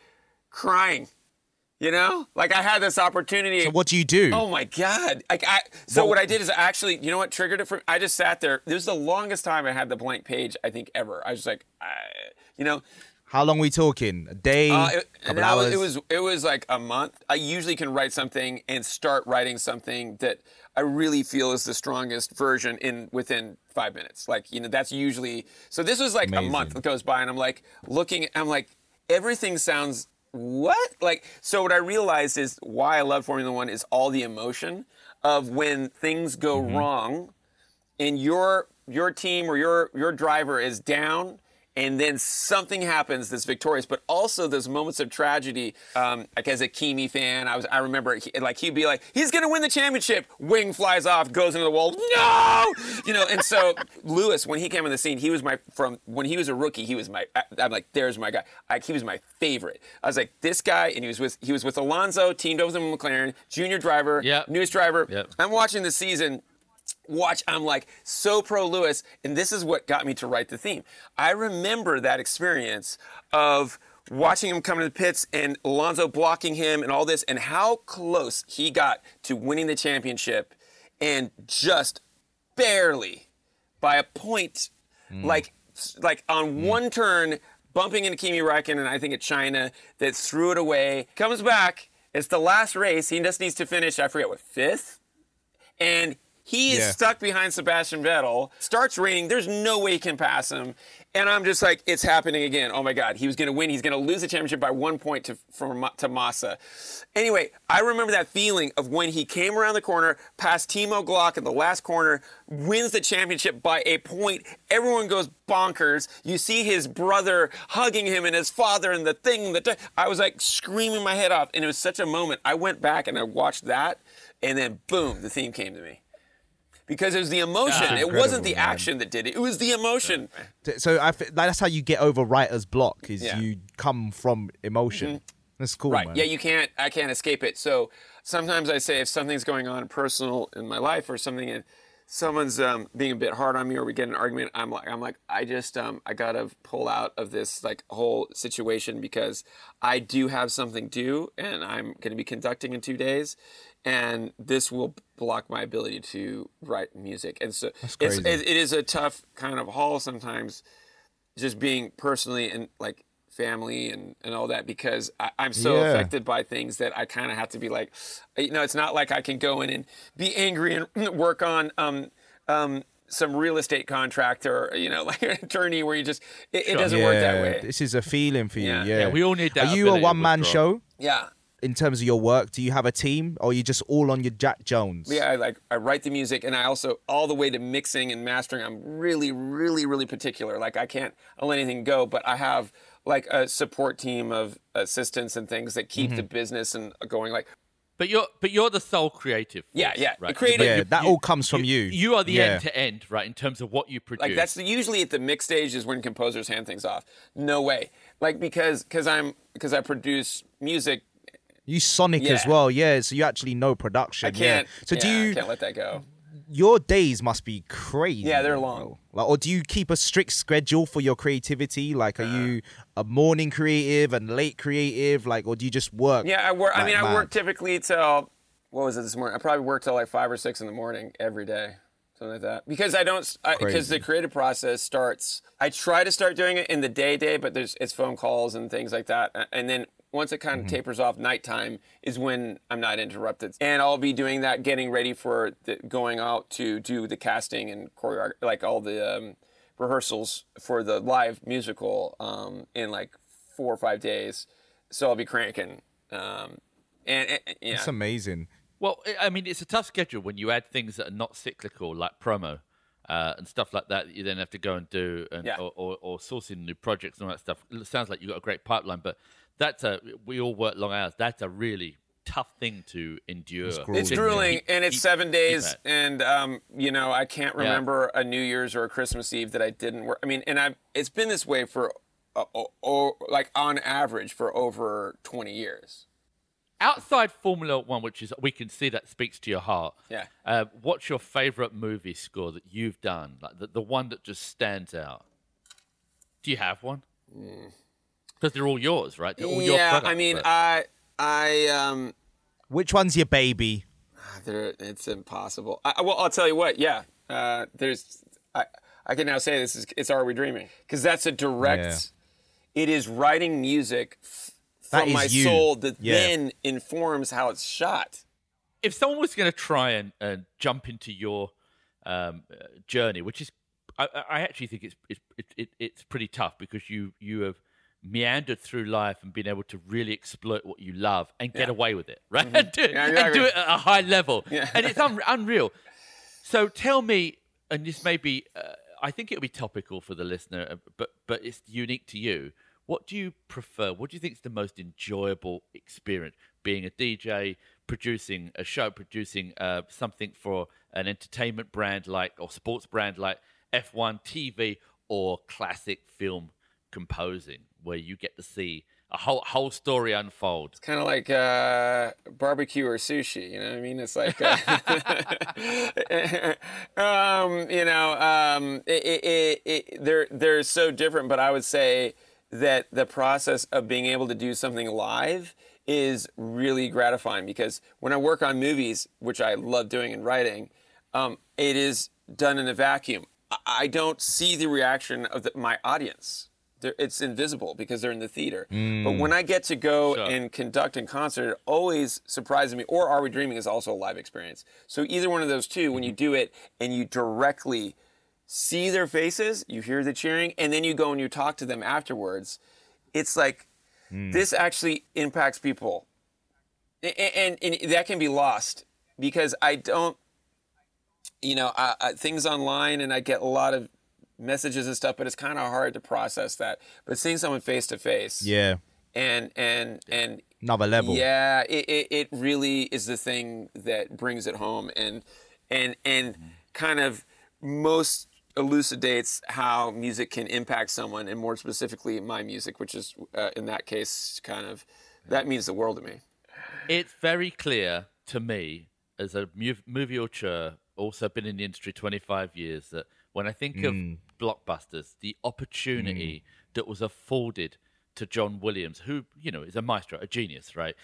crying, you know. Like I had this opportunity. So what do you do? Oh my God! What I did is actually, you know what triggered it for me? I just sat there. This was the longest time I had the blank page I think ever. I was just like, you know. How long are we talking? A day? Couple hours? It was like a month. I usually can write something and start writing something that I really feel is the strongest version within 5 minutes. Like, you know, that's usually, so this was like amazing. A month that goes by and I'm like looking, I'm like, everything sounds, what? Like, so what I realized is why I love Formula One is all the emotion of when things go wrong and your team or your driver is down. And then something happens that's victorious, but also those moments of tragedy. Like as a Kimi fan, I remember like he'd be like, he's going to win the championship. Wing flies off, goes into the wall. No, you know. And so Lewis, when he came on the scene, when he was a rookie, he was my. I'm like, there's my guy. He was my favorite. I was like, this guy, and he was with Alonso, teamed over with him in McLaren, junior driver, newest driver. Yep. I'm watching the season. I'm like, so pro Lewis, and this is what got me to write the theme. I remember that experience of watching him come to the pits and Alonso blocking him and all this, and how close he got to winning the championship, and just barely by a point, like on one turn, bumping into Kimi Räikkönen, and I think at China, that threw it away. Comes back, it's the last race, he just needs to finish, I forget what, fifth? And he is stuck behind Sebastian Vettel, starts raining, there's no way he can pass him, and I'm just like, it's happening again. Oh my God, he was going to win, he's going to lose the championship by 1 point to Massa. Anyway, I remember that feeling of when he came around the corner, passed Timo Glock in the last corner, wins the championship by a point, everyone goes bonkers, you see his brother hugging him and his father and the thing, I was like screaming my head off, and it was such a moment. I went back and I watched that, and then boom, the theme came to me. because it was the emotion. It wasn't the action that did it. It was the emotion. So that's how you get over writer's block, is you come from emotion. Mm-hmm. That's cool, right. Man. Yeah, you can't, I can't escape it. So sometimes I say if something's going on personal in my life or something, and someone's being a bit hard on me or we get an argument, I'm like, I just, I got to pull out of this like whole situation because I do have something due and I'm going to be conducting in 2 days. And this will block my ability to write music. And so it is a tough kind of haul sometimes, just being personally and like family and all that, because I'm so affected by things that I kind of have to be like, you know, it's not like I can go in and be angry and work on some real estate contractor, you know, like an attorney where you just, it doesn't work that way. This is a feeling for you. Yeah, we all need that. Are you a one-man show? Yeah. In terms of your work, do you have a team, or are you just all on your Jax Jones? Yeah, I write the music, and I also, all the way to mixing and mastering, I'm really, really, really particular. Like, I'll let anything go, but I have like a support team of assistants and things that keep the business and going. Like, but you're the sole creative. Yeah, right? Creative. Yeah, that all comes from you. You are the end to end, right? In terms of what you produce. Like that's usually at the mix stage is when composers hand things off. No way, like because I produce music. You sonic as well, so you actually know production. I can't. So I can't let that go. Your days must be crazy. Yeah, they're long. Like, or do you keep a strict schedule for your creativity? Like, are you a morning creative and late creative? Like, or do you just work? Yeah, I work. Like, I mean, I work typically till, what was it this morning? I probably work till like 5 or 6 in the morning every day, something like that. Because because the creative process starts. I try to start doing it in the day, but it's phone calls and things like that, and then. Once it kind of tapers off, nighttime is when I'm not interrupted. And I'll be doing that, getting ready for going out to do the casting and choreography, like all the rehearsals for the live musical in like 4 or 5 days. So I'll be cranking. That's amazing. Well, I mean, it's a tough schedule when you add things that are not cyclical, like promo and stuff like that. You then have to go and do or sourcing new projects and all that stuff. It sounds like you've got a great pipeline, but... we all work long hours. That's a really tough thing to endure. It's grueling, and it's 7 days, and you know, I can't remember a New Year's or a Christmas Eve that I didn't work. I mean, and it's been this way for, like on average, for over 20 years. Outside Formula One, which is, we can see that speaks to your heart. Yeah. What's your favorite movie score that you've done? Like the one that just stands out. Do you have one? Mm. Because they're all yours, right? They're all your product, I mean, but... I which one's your baby? It's impossible. I'll tell you what. Yeah, I can now say this is Are We Dreaming? Because that's a direct. Yeah. It is writing music from my soul that then informs how it's shot. If someone was going to try and jump into your journey, which is, I actually think it's pretty tough because you have meandered through life and been able to really exploit what you love and get away with it, right? Mm-hmm. And do it at a high level, and it's unreal. So tell me, and this may be, I think it'll be topical for the listener, but it's unique to you. What do you prefer? What do you think is the most enjoyable experience? Being a DJ, producing a show, producing something for an entertainment brand like, or sports brand like F1 TV, or classic film composing, where you get to see a whole story unfold. It's kind of like barbecue or sushi, you know what I mean? It's like, you know, they're so different, but I would say that the process of being able to do something live is really gratifying, because when I work on movies, which I love doing and writing, it is done in a vacuum. I don't see the reaction of my audience. It's invisible because they're in the theater. Mm. But when I get to go and conduct in concert, it always surprises me. Or Are We Dreaming is also a live experience. So either one of those two, when you do it and you directly see their faces, you hear the cheering, and then you go and you talk to them afterwards, it's like this actually impacts people. And that can be lost, because I don't, you know, things online, and I get a lot of messages and stuff, but it's kind of hard to process that. But seeing someone face to face, and another level, it really is the thing that brings it home, and kind of most elucidates how music can impact someone, and more specifically my music, which is in that case kind of, that means the world to me. It's very clear to me as a movie auteur, also been in the industry 25 years, that when I think of blockbusters, the opportunity that was afforded to John Williams, who, you know, is a maestro, a genius, right?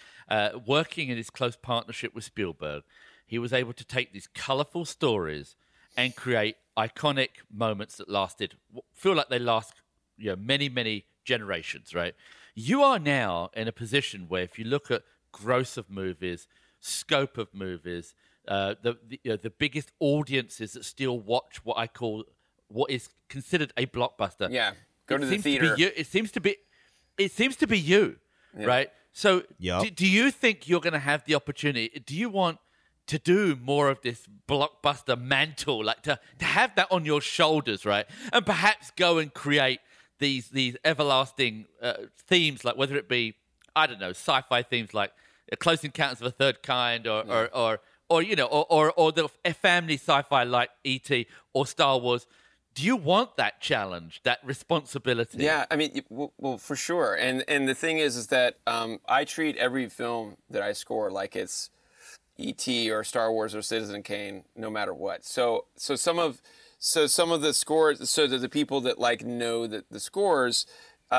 Working in his close partnership with Spielberg, he was able to take these colorful stories and create iconic moments that lasted, feel like they last, you know, many, many generations, right? You are now in a position where if you look at gross of movies, scope of movies, the biggest audiences that still watch what I call what is considered a blockbuster. Yeah, go to the theater. It seems to be you, yeah. Right? So, do you think you're going to have the opportunity? Do you want to do more of this blockbuster mantle, like to have that on your shoulders, right? And perhaps go and create these everlasting themes, like whether it be, I don't know, sci-fi themes like Close Encounters of a Third Kind, or the family sci-fi like E.T. or Star Wars. Do you want that challenge, that responsibility? Yeah, I mean, well, for sure. And the thing is that I treat every film that I score like it's E.T. or Star Wars or Citizen Kane, no matter what. So some of the scores, so that the people that like know that the scores,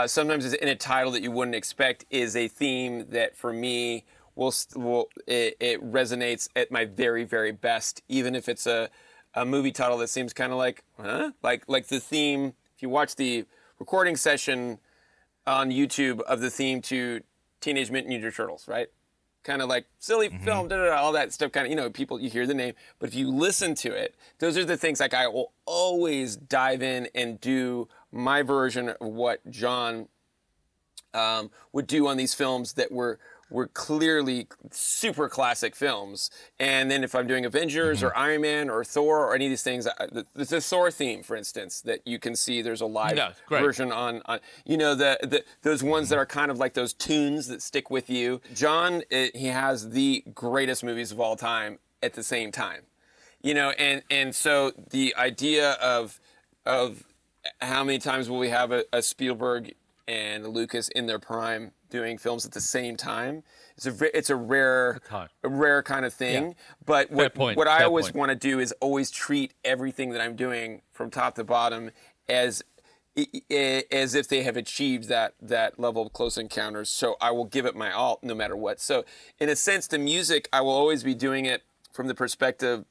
sometimes it's in a title that you wouldn't expect is a theme that for me it resonates at my very, very best, even if it's a movie title that seems kind of like, huh? Like the theme, if you watch the recording session on YouTube of the theme to Teenage Mutant Ninja Turtles, right? Kind of like silly film, all that stuff, kind of, you know, people, you hear the name, but if you listen to it, those are the things like I will always dive in and do my version of what John would do on these films that were clearly super classic films. And then if I'm doing Avengers or Iron Man or Thor or any of these things, the Thor theme, for instance, that you can see there's a live version on you know, those ones that are kind of like those tunes that stick with you. John, he has the greatest movies of all time at the same time, you know, and so the idea of how many times will we have a Spielberg and Lucas in their prime doing films at the same time? It's a rare kind of thing. Yeah. But what I always want to do is always treat everything that I'm doing from top to bottom as if they have achieved that level of close encounters. So I will give it my all no matter what. So in a sense, the music, I will always be doing it from the perspective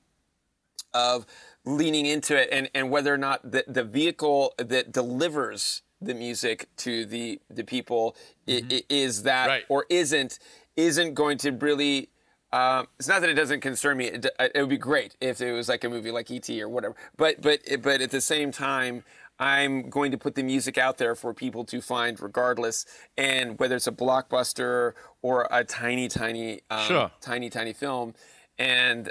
of leaning into it and whether or not the vehicle that delivers the music to the people is that or isn't going to really. It's not that it doesn't concern me. It would be great if it was like a movie like E.T. or whatever. But at the same time, I'm going to put the music out there for people to find regardless, and whether it's a blockbuster or a tiny film, and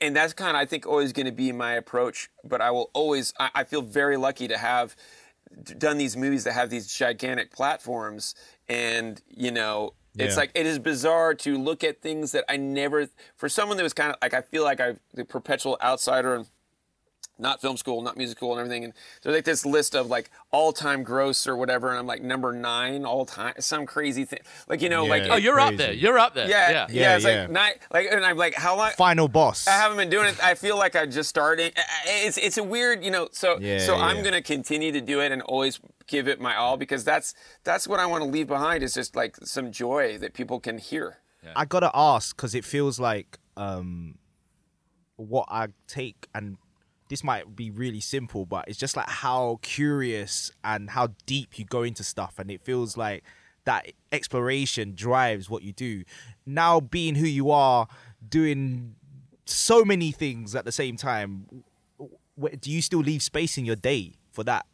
that's kind of, I think, always going to be my approach. But I will always. I feel very lucky to have done these movies that have these gigantic platforms, and you know it's like it is bizarre to look at things that I never, for someone that was kind of like, I feel like I'm the perpetual outsider and not film school, not music school and everything, and there's like this list of like all-time gross or whatever, and I'm like number 9 all time, some crazy thing, like, you know, like you're up there yeah. It's like not like, and I'm like, how long Final Boss, I haven't been doing it, I feel like I just started, it's a weird, you know, so I'm gonna continue to do it and always give it my all, because that's what I want to leave behind, is just like some joy that people can hear. I gotta ask, because it feels like what I take, and this might be really simple, but it's just like how curious and how deep you go into stuff. And it feels like that exploration drives what you do. Now, being who you are, doing so many things at the same time, do you still leave space in your day for that,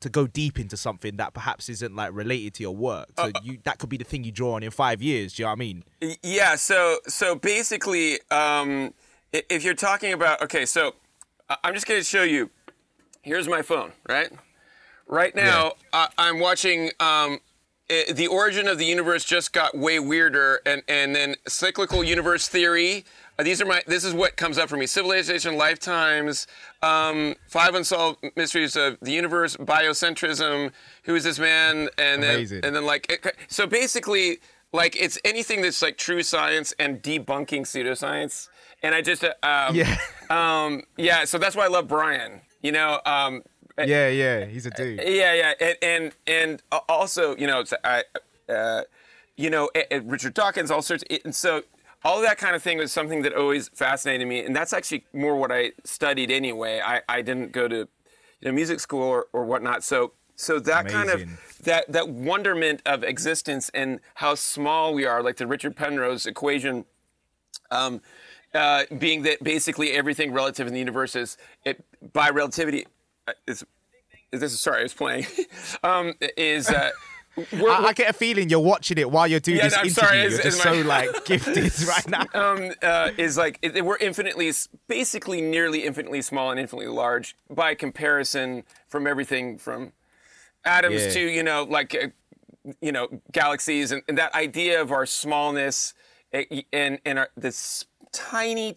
to go deep into something that perhaps isn't like related to your work? So that could be the thing you draw on in 5 years. Do you know what I mean? Yeah. So basically, if you're talking about, okay, so I'm just going to show you. Here's my phone, right? Right now, I'm watching the origin of the universe just got way weirder, and then cyclical universe theory. This is what comes up for me: civilization, lifetimes, five unsolved mysteries of the universe, biocentrism. Who is this man? And amazing. So basically, like, it's anything that's like true science and debunking pseudoscience. And I just So that's why I love Brian. You know. He's a dude. And also, you know, Richard Dawkins, all sorts. And so all that kind of thing was something that always fascinated me, and that's actually more what I studied anyway. I didn't go to, music school or whatnot. So that amazing. Kind of that wonderment of existence and how small we are, like the Richard Penrose equation. Being that basically everything relative in the universe by relativity. I get a feeling you're watching it while you're doing this interview. Gifted right now. We're nearly infinitely small and infinitely large by comparison from everything from atoms to galaxies, and that idea of our smallness and our this tiny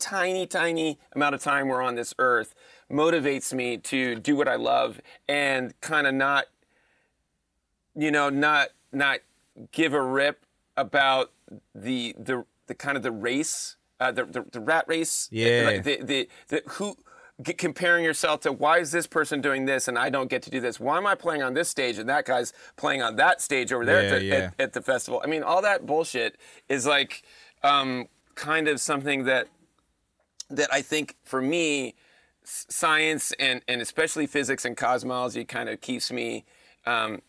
amount of time we're on this earth motivates me to do what I love and kind of not give a rip about the kind of the race, the rat race. Yeah. Like comparing yourself to, why is this person doing this and I don't get to do this? Why am I playing on this stage and that guy's playing on that stage over there at the festival? I mean, all that bullshit is like kind of something that I think for me, science and especially physics and cosmology kind of keeps me centered.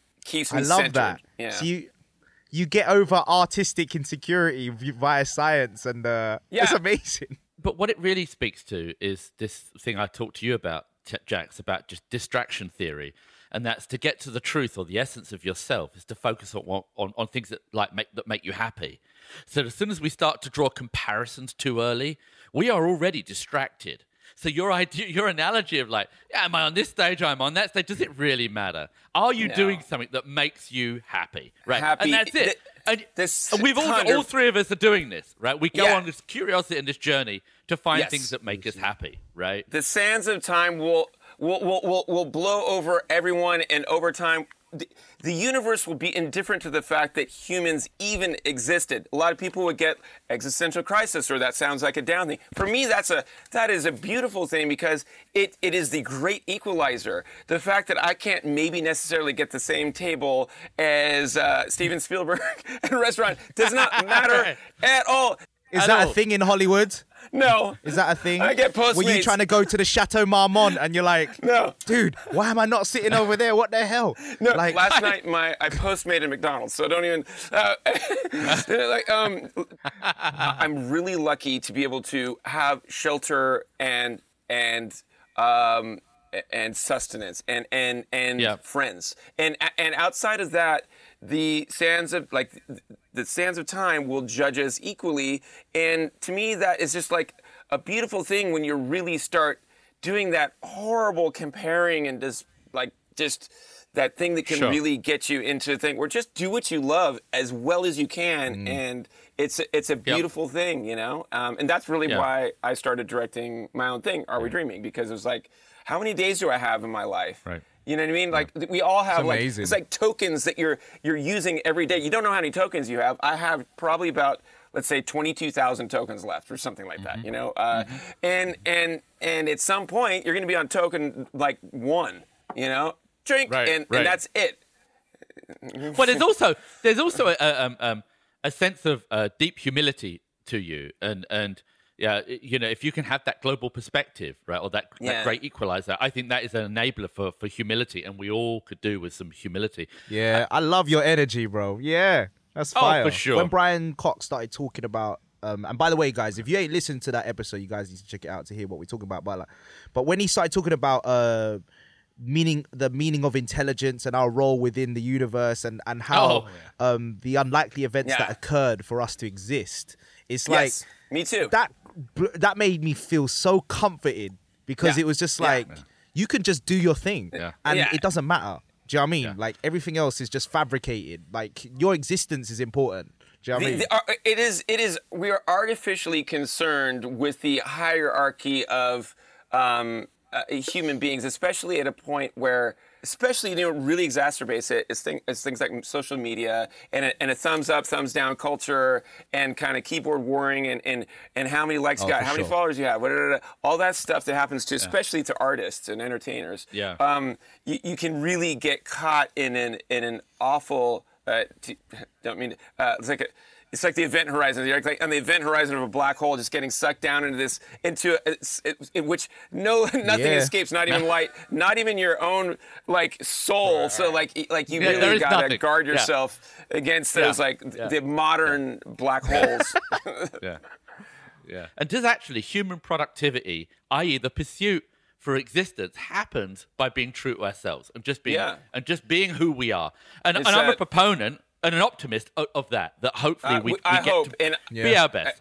That. Yeah. So you get over artistic insecurity via science, and it's amazing. But what it really speaks to is this thing I talked to you about, Jax, about just distraction theory. And that's to get to the truth or the essence of yourself is to focus on things that make you happy. So as soon as we start to draw comparisons too early, we are already distracted. So your analogy of am I on this stage? I'm on that stage. Does it really matter? Are you doing something that makes you happy? Right, and that's it. And we've all three of us are doing this, right? We go on this curiosity and this journey to find things that make us happy, right? The sands of time will blow over everyone, and over time, the universe will be indifferent to the fact that humans even existed. A lot of people would get existential crisis, or that sounds like a down thing. For me, that is a beautiful thing, because it is the great equalizer. The fact that I can't maybe necessarily get the same table as Steven Spielberg at a restaurant does not matter at all. Is that a thing in Hollywood? No. Is that a thing? I get Postmates. Were you trying to go to the Chateau Marmont and you're like, no, dude, why am I not sitting over there? What the hell? No, last night I Postmated at McDonald's, so don't even. I'm really lucky to be able to have shelter and sustenance and friends. And outside of that, the sands of the sands of time will judge us equally. And to me, that is just like a beautiful thing when you really start doing that horrible comparing and just that thing that can really get you into a thing where just do what you love as well as you can. Mm. And it's a beautiful thing, and that's really why I started directing my own thing, Are We Dreaming? Because it was like, how many days do I have in my life? Right. You know what I mean? Like we all have it's like tokens that you're using every day. You don't know how many tokens you have. I have probably about, let's say, 22,000 tokens left or something like that, and at some point you're going to be on token like one, drink and that's it. Well, there's also a sense of deep humility to you and yeah, if you can have that global perspective, right, or that great equalizer, I think that is an enabler for humility, and we all could do with some humility. Yeah, I love your energy, bro. Yeah, that's fire. Oh, for sure. When Brian Cox started talking about, and by the way, guys, if you ain't listened to that episode, you guys need to check it out to hear what we're talking about. But when he started talking about the meaning of intelligence and our role within the universe and how the unlikely events that occurred for us to exist, it's me too. That made me feel so comforted because it was just you can just do your thing and it doesn't matter. Do you know what I mean? Yeah. Like, everything else is just fabricated. Like, your existence is important. Do you know what I mean? It is. We are artificially concerned with the hierarchy of human beings, especially at a point where, really exacerbates it. It's things like social media and a thumbs up, thumbs down culture and kind of keyboard warring and how many likes you got, how many followers you have, all that stuff that happens to, especially to artists and entertainers. Yeah. You can really get caught in an awful. Don't mean. It's like a. It's like the event horizon. You're like on the event horizon of a black hole, just getting sucked down into which nothing escapes, not even light, not even your own like soul. So like you really gotta guard yourself against those the modern black holes. And does actually human productivity, i.e., the pursuit for existence, happens by being true to ourselves and just being who we are. And I'm a proponent. And an optimist of that hopefully we get to be our best.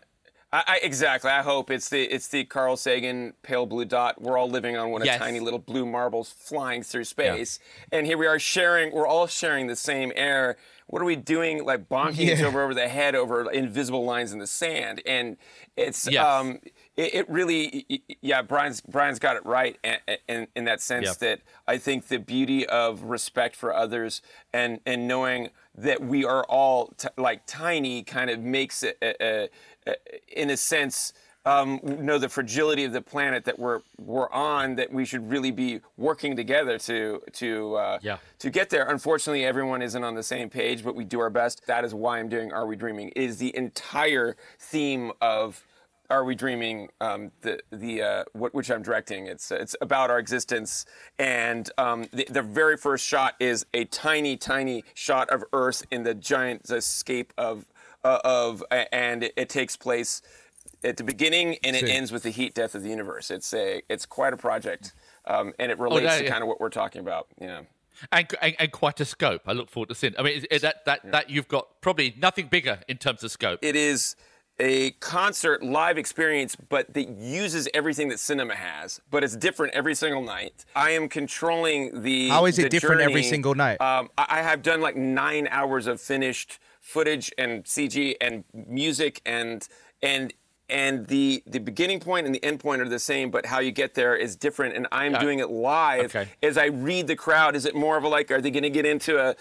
I hope it's the Carl Sagan pale blue dot. We're all living on one of tiny little blue marbles flying through space, and here we are sharing. We're all sharing the same air. What are we doing? Like bonking each other over the head over invisible lines in the sand, and it's it really Brian's got it right in that sense that I think the beauty of respect for others and knowing that we are all tiny kind of makes it. In a sense, know the fragility of the planet that we're on. That we should really be working together to get there. Unfortunately, everyone isn't on the same page, but we do our best. That is why I'm doing "Are We Dreaming." It is the entire theme of "Are We Dreaming," which I'm directing. It's about our existence, and the very first shot is a tiny, tiny shot of Earth in the giant scape of. And it takes place at the beginning, and it ends with the heat death of the universe. It's quite a project, and it relates to kind of what we're talking about. Yeah, and quite a scope. I look forward to seeing. I mean, that you've got probably nothing bigger in terms of scope. It is a concert live experience, but that uses everything that cinema has, but it's different every single night. I am controlling the. How is it different every single night? I have done like 9 hours of finished footage and CG and music and the beginning point and the end point are the same, but how you get there is different. And I'm doing it live as I read the crowd. Is it more of a like? Are they going to get into a,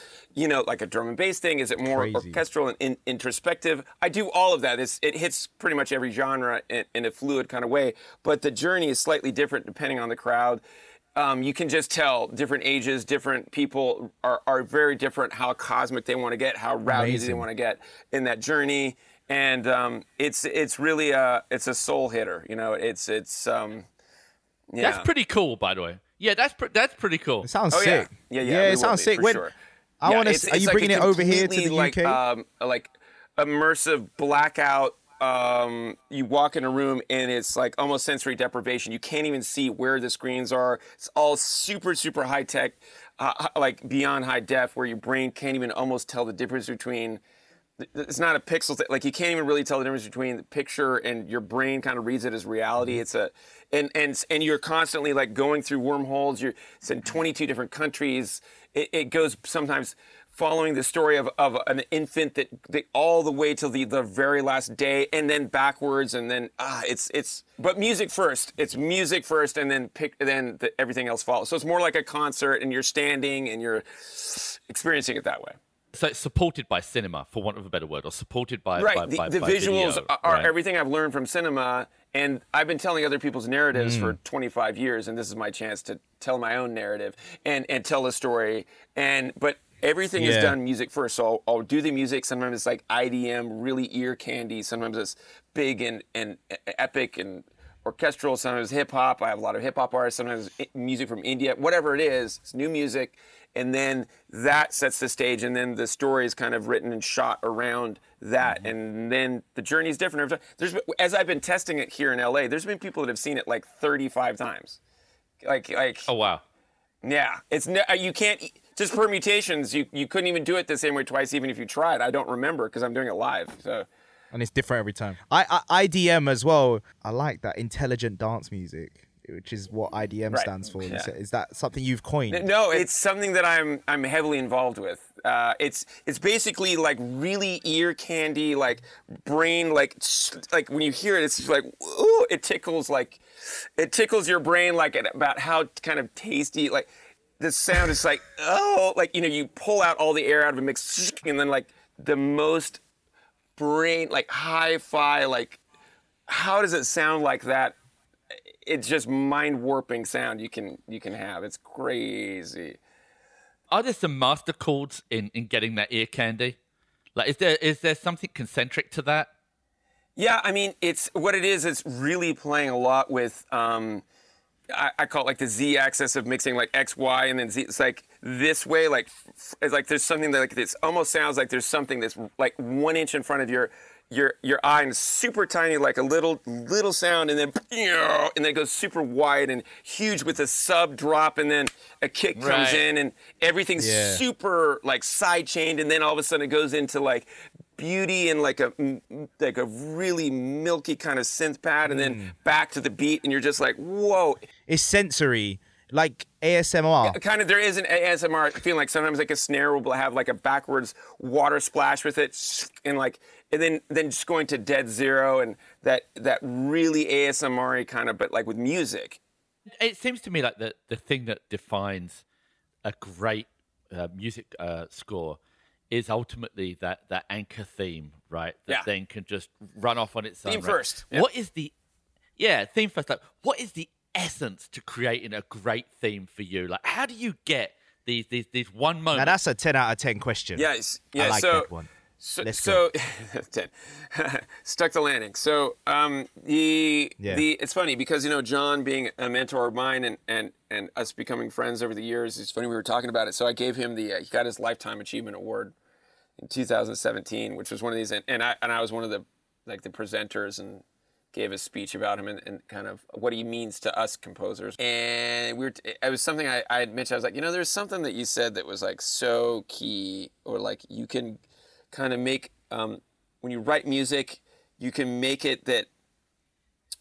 like a drum and bass thing? Is it more orchestral and introspective? I do all of that. It hits pretty much every genre in a fluid kind of way. But the journey is slightly different depending on the crowd. You can just tell different ages, different people are very different, how cosmic they want to get, how rowdy they want to get in that journey. And it's really a soul hitter. That's pretty cool, by the way. Yeah, that's pretty cool. It sounds sick. It sounds sick. Are you bringing it over here to the UK? Like immersive blackout. You walk in a room and it's like almost sensory deprivation. You can't even see where the screens are. It's all super, super high tech, like beyond high def, where your brain can't even almost tell the difference between. It's not a pixel thing. Like you can't even really tell the difference between the picture and your brain kind of reads it as reality. It's and you're constantly like going through wormholes. It's in 22 different countries. It goes sometimes. Following the story of an infant that all the way till the very last day, and then backwards, and then but music first. It's music first, and then everything else follows. So it's more like a concert, and you're standing and you're experiencing it that way. So it's supported by cinema, for want of a better word, or supported by the visuals video, are everything I've learned from cinema, and I've been telling other people's narratives for 25 years, and this is my chance to tell my own narrative and tell a story, but. Everything is done music first, so I'll do the music. Sometimes it's like IDM, really ear candy. Sometimes it's big and epic and orchestral. Sometimes hip-hop. I have a lot of hip-hop artists. Sometimes music from India. Whatever it is, it's new music. And then that sets the stage, and then the story is kind of written and shot around that. And then the journey is different every time. As I've been testing it here in L.A., there's been people that have seen it like 35 times. Oh, wow. Yeah. You can't... Just permutations, you couldn't even do it the same way twice, even if you tried. I don't remember because I'm doing it live. So, and it's different every time. IDM as well. I like that intelligent dance music. which is what IDM stands for. Yeah. Is that something you've coined? No, it's something that I'm heavily involved with. It's basically like really ear candy, like brain, like when you hear it, it's just like, ooh, it tickles your brain, like about how kind of tasty, like the sound is like, oh, like, you know, you pull out all the air out of a mix and then like the most brain, like hi-fi, like how does it sound like that? It's just mind-warping sound you can have. It's crazy. Are there some master chords in getting that ear candy? Like, is there something concentric to that? Yeah, I mean, it's what it is. It's really playing a lot with, I call it like the Z-axis of mixing, like X, Y, and then Z. It's like this way, like it's like there's something that like this almost sounds like there's something that's like 1 inch in front of your eye and super tiny, like a little sound, and then it goes super wide and huge with a sub drop, and then a kick comes in, and everything's super like side chained, and then all of a sudden it goes into like beauty and like a really milky kind of synth pad, and then back to the beat, and you're just like, whoa! It's sensory. Like ASMR. Yeah, kind of, there is an ASMR feeling. Like sometimes like a snare will have like a backwards water splash with it, and like, and then just going to dead zero, and that really ASMR-y kind of, but like with music. It seems to me like the thing that defines a great music score is ultimately that anchor theme, right? That thing can just run off on its own. Theme first. Yeah. What is the theme first? Like, what is the essence to creating a great theme for you? Like, how do you get these one moment? Now that's a 10 out of 10 question. Yes, yeah, I like that one. So 10 stuck the landing. So it's funny because, you know, John being a mentor of mine and us becoming friends over the years, it's funny we were talking about it. So I gave him he got his Lifetime Achievement Award in 2017, which was one of these, and I was one of the like the presenters and gave a speech about him and kind of what he means to us composers. And it was something I had mentioned. I was like, you know, there's something that you said that was like so key, or like you can kind of make, when you write music, you can make it that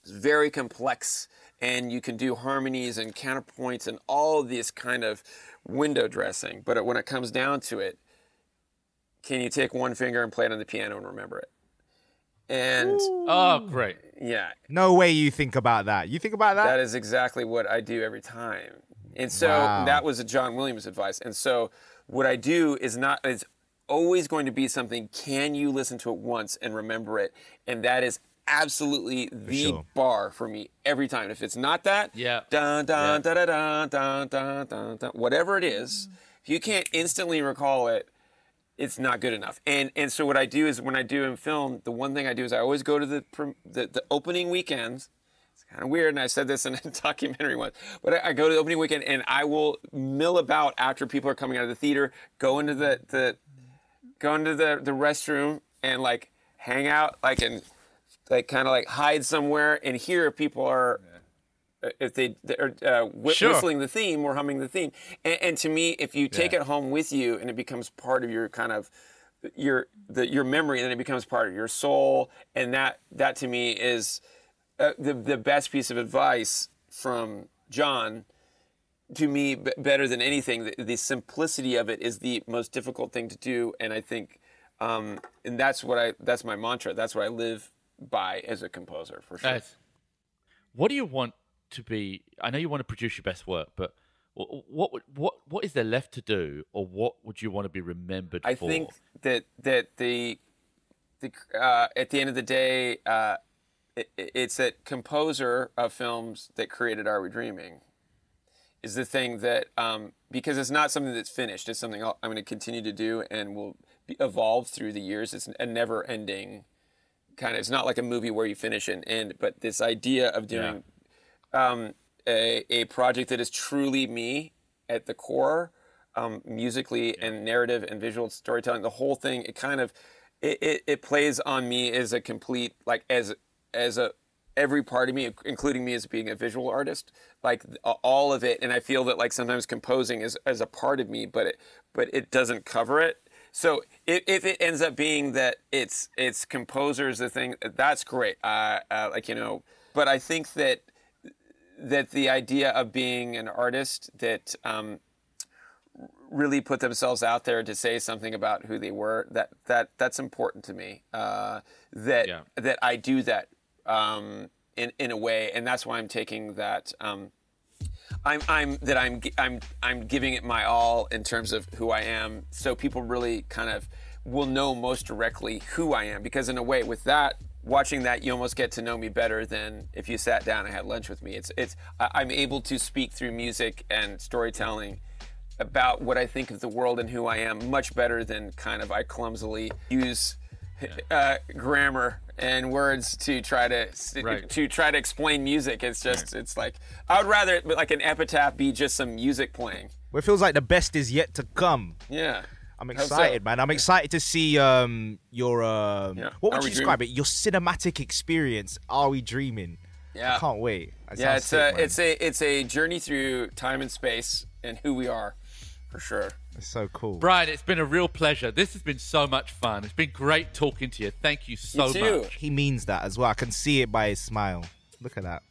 it's very complex, and you can do harmonies and counterpoints and all this kind of window dressing. But when it comes down to it, can you take one finger and play it on the piano and remember it? And great. Yeah. No way you think about that. You think about that? That is exactly what I do every time. And so that was a John Williams advice. And so what I do is it's always going to be something, can you listen to it once and remember it? And that is absolutely bar for me every time. If it's not that, dun dun da da da dun dun dun dun, whatever it is, if you can't instantly recall it, it's not good enough. And so what I do is when I do in film, the one thing I do is I always go to the opening weekends. It's kind of weird, and I said this in a documentary once, but I go to the opening weekend and I will mill about after people are coming out of the theater, go into the restroom and like hang out, like, and like kind of like hide somewhere and hear if people are if they're whistling the theme or humming the theme. And to me, if you take it home with you and it becomes part of your kind of your memory, then it becomes part of your soul. And that to me is the best piece of advice from John, to me, better than anything. The simplicity of it is the most difficult thing to do. And I think, and that's my mantra. That's what I live by as a composer, for sure. What do you want to be? I know you want to produce your best work, but what is there left to do, or what would you want to be remembered for? I think that the at the end of the day, it's that composer of films that created Are We Dreaming is the thing that, because it's not something that's finished, it's something I'm going to continue to do and will evolve through the years. It's a never ending kind of, it's not like a movie where you finish and end, but this idea of doing a project that is truly me at the core, musically and narrative and visual storytelling, the whole thing, it kind of, it plays on me as a complete, like as every part of me, including me as being a visual artist, like all of it. And I feel that like sometimes composing is as a part of me, but it doesn't cover it. So if it ends up being that it's composers, the thing, that's great. But I think that that the idea of being an artist that really put themselves out there to say something about who they were, that's important to me. That I do that in a way, and that's why I'm taking that. I'm giving it my all in terms of who I am, so people really kind of will know most directly who I am, because in a way with that, watching that, you almost get to know me better than if you sat down and had lunch with me. I'm able to speak through music and storytelling about what I think of the world and who I am much better than kind of I clumsily use grammar and words to try to explain music. It's just it's like I would rather like an epitaph be just some music playing. Well, it feels like the best is yet to come. Yeah. I'm excited, man. I'm excited to see your what would you describe it? Your cinematic experience. Are we dreaming? Yeah, I can't wait. It's a journey through time and space and who we are, for sure. It's so cool, Brian. It's been a real pleasure. This has been so much fun. It's been great talking to you. Thank you so much. He means that as well. I can see it by his smile. Look at that.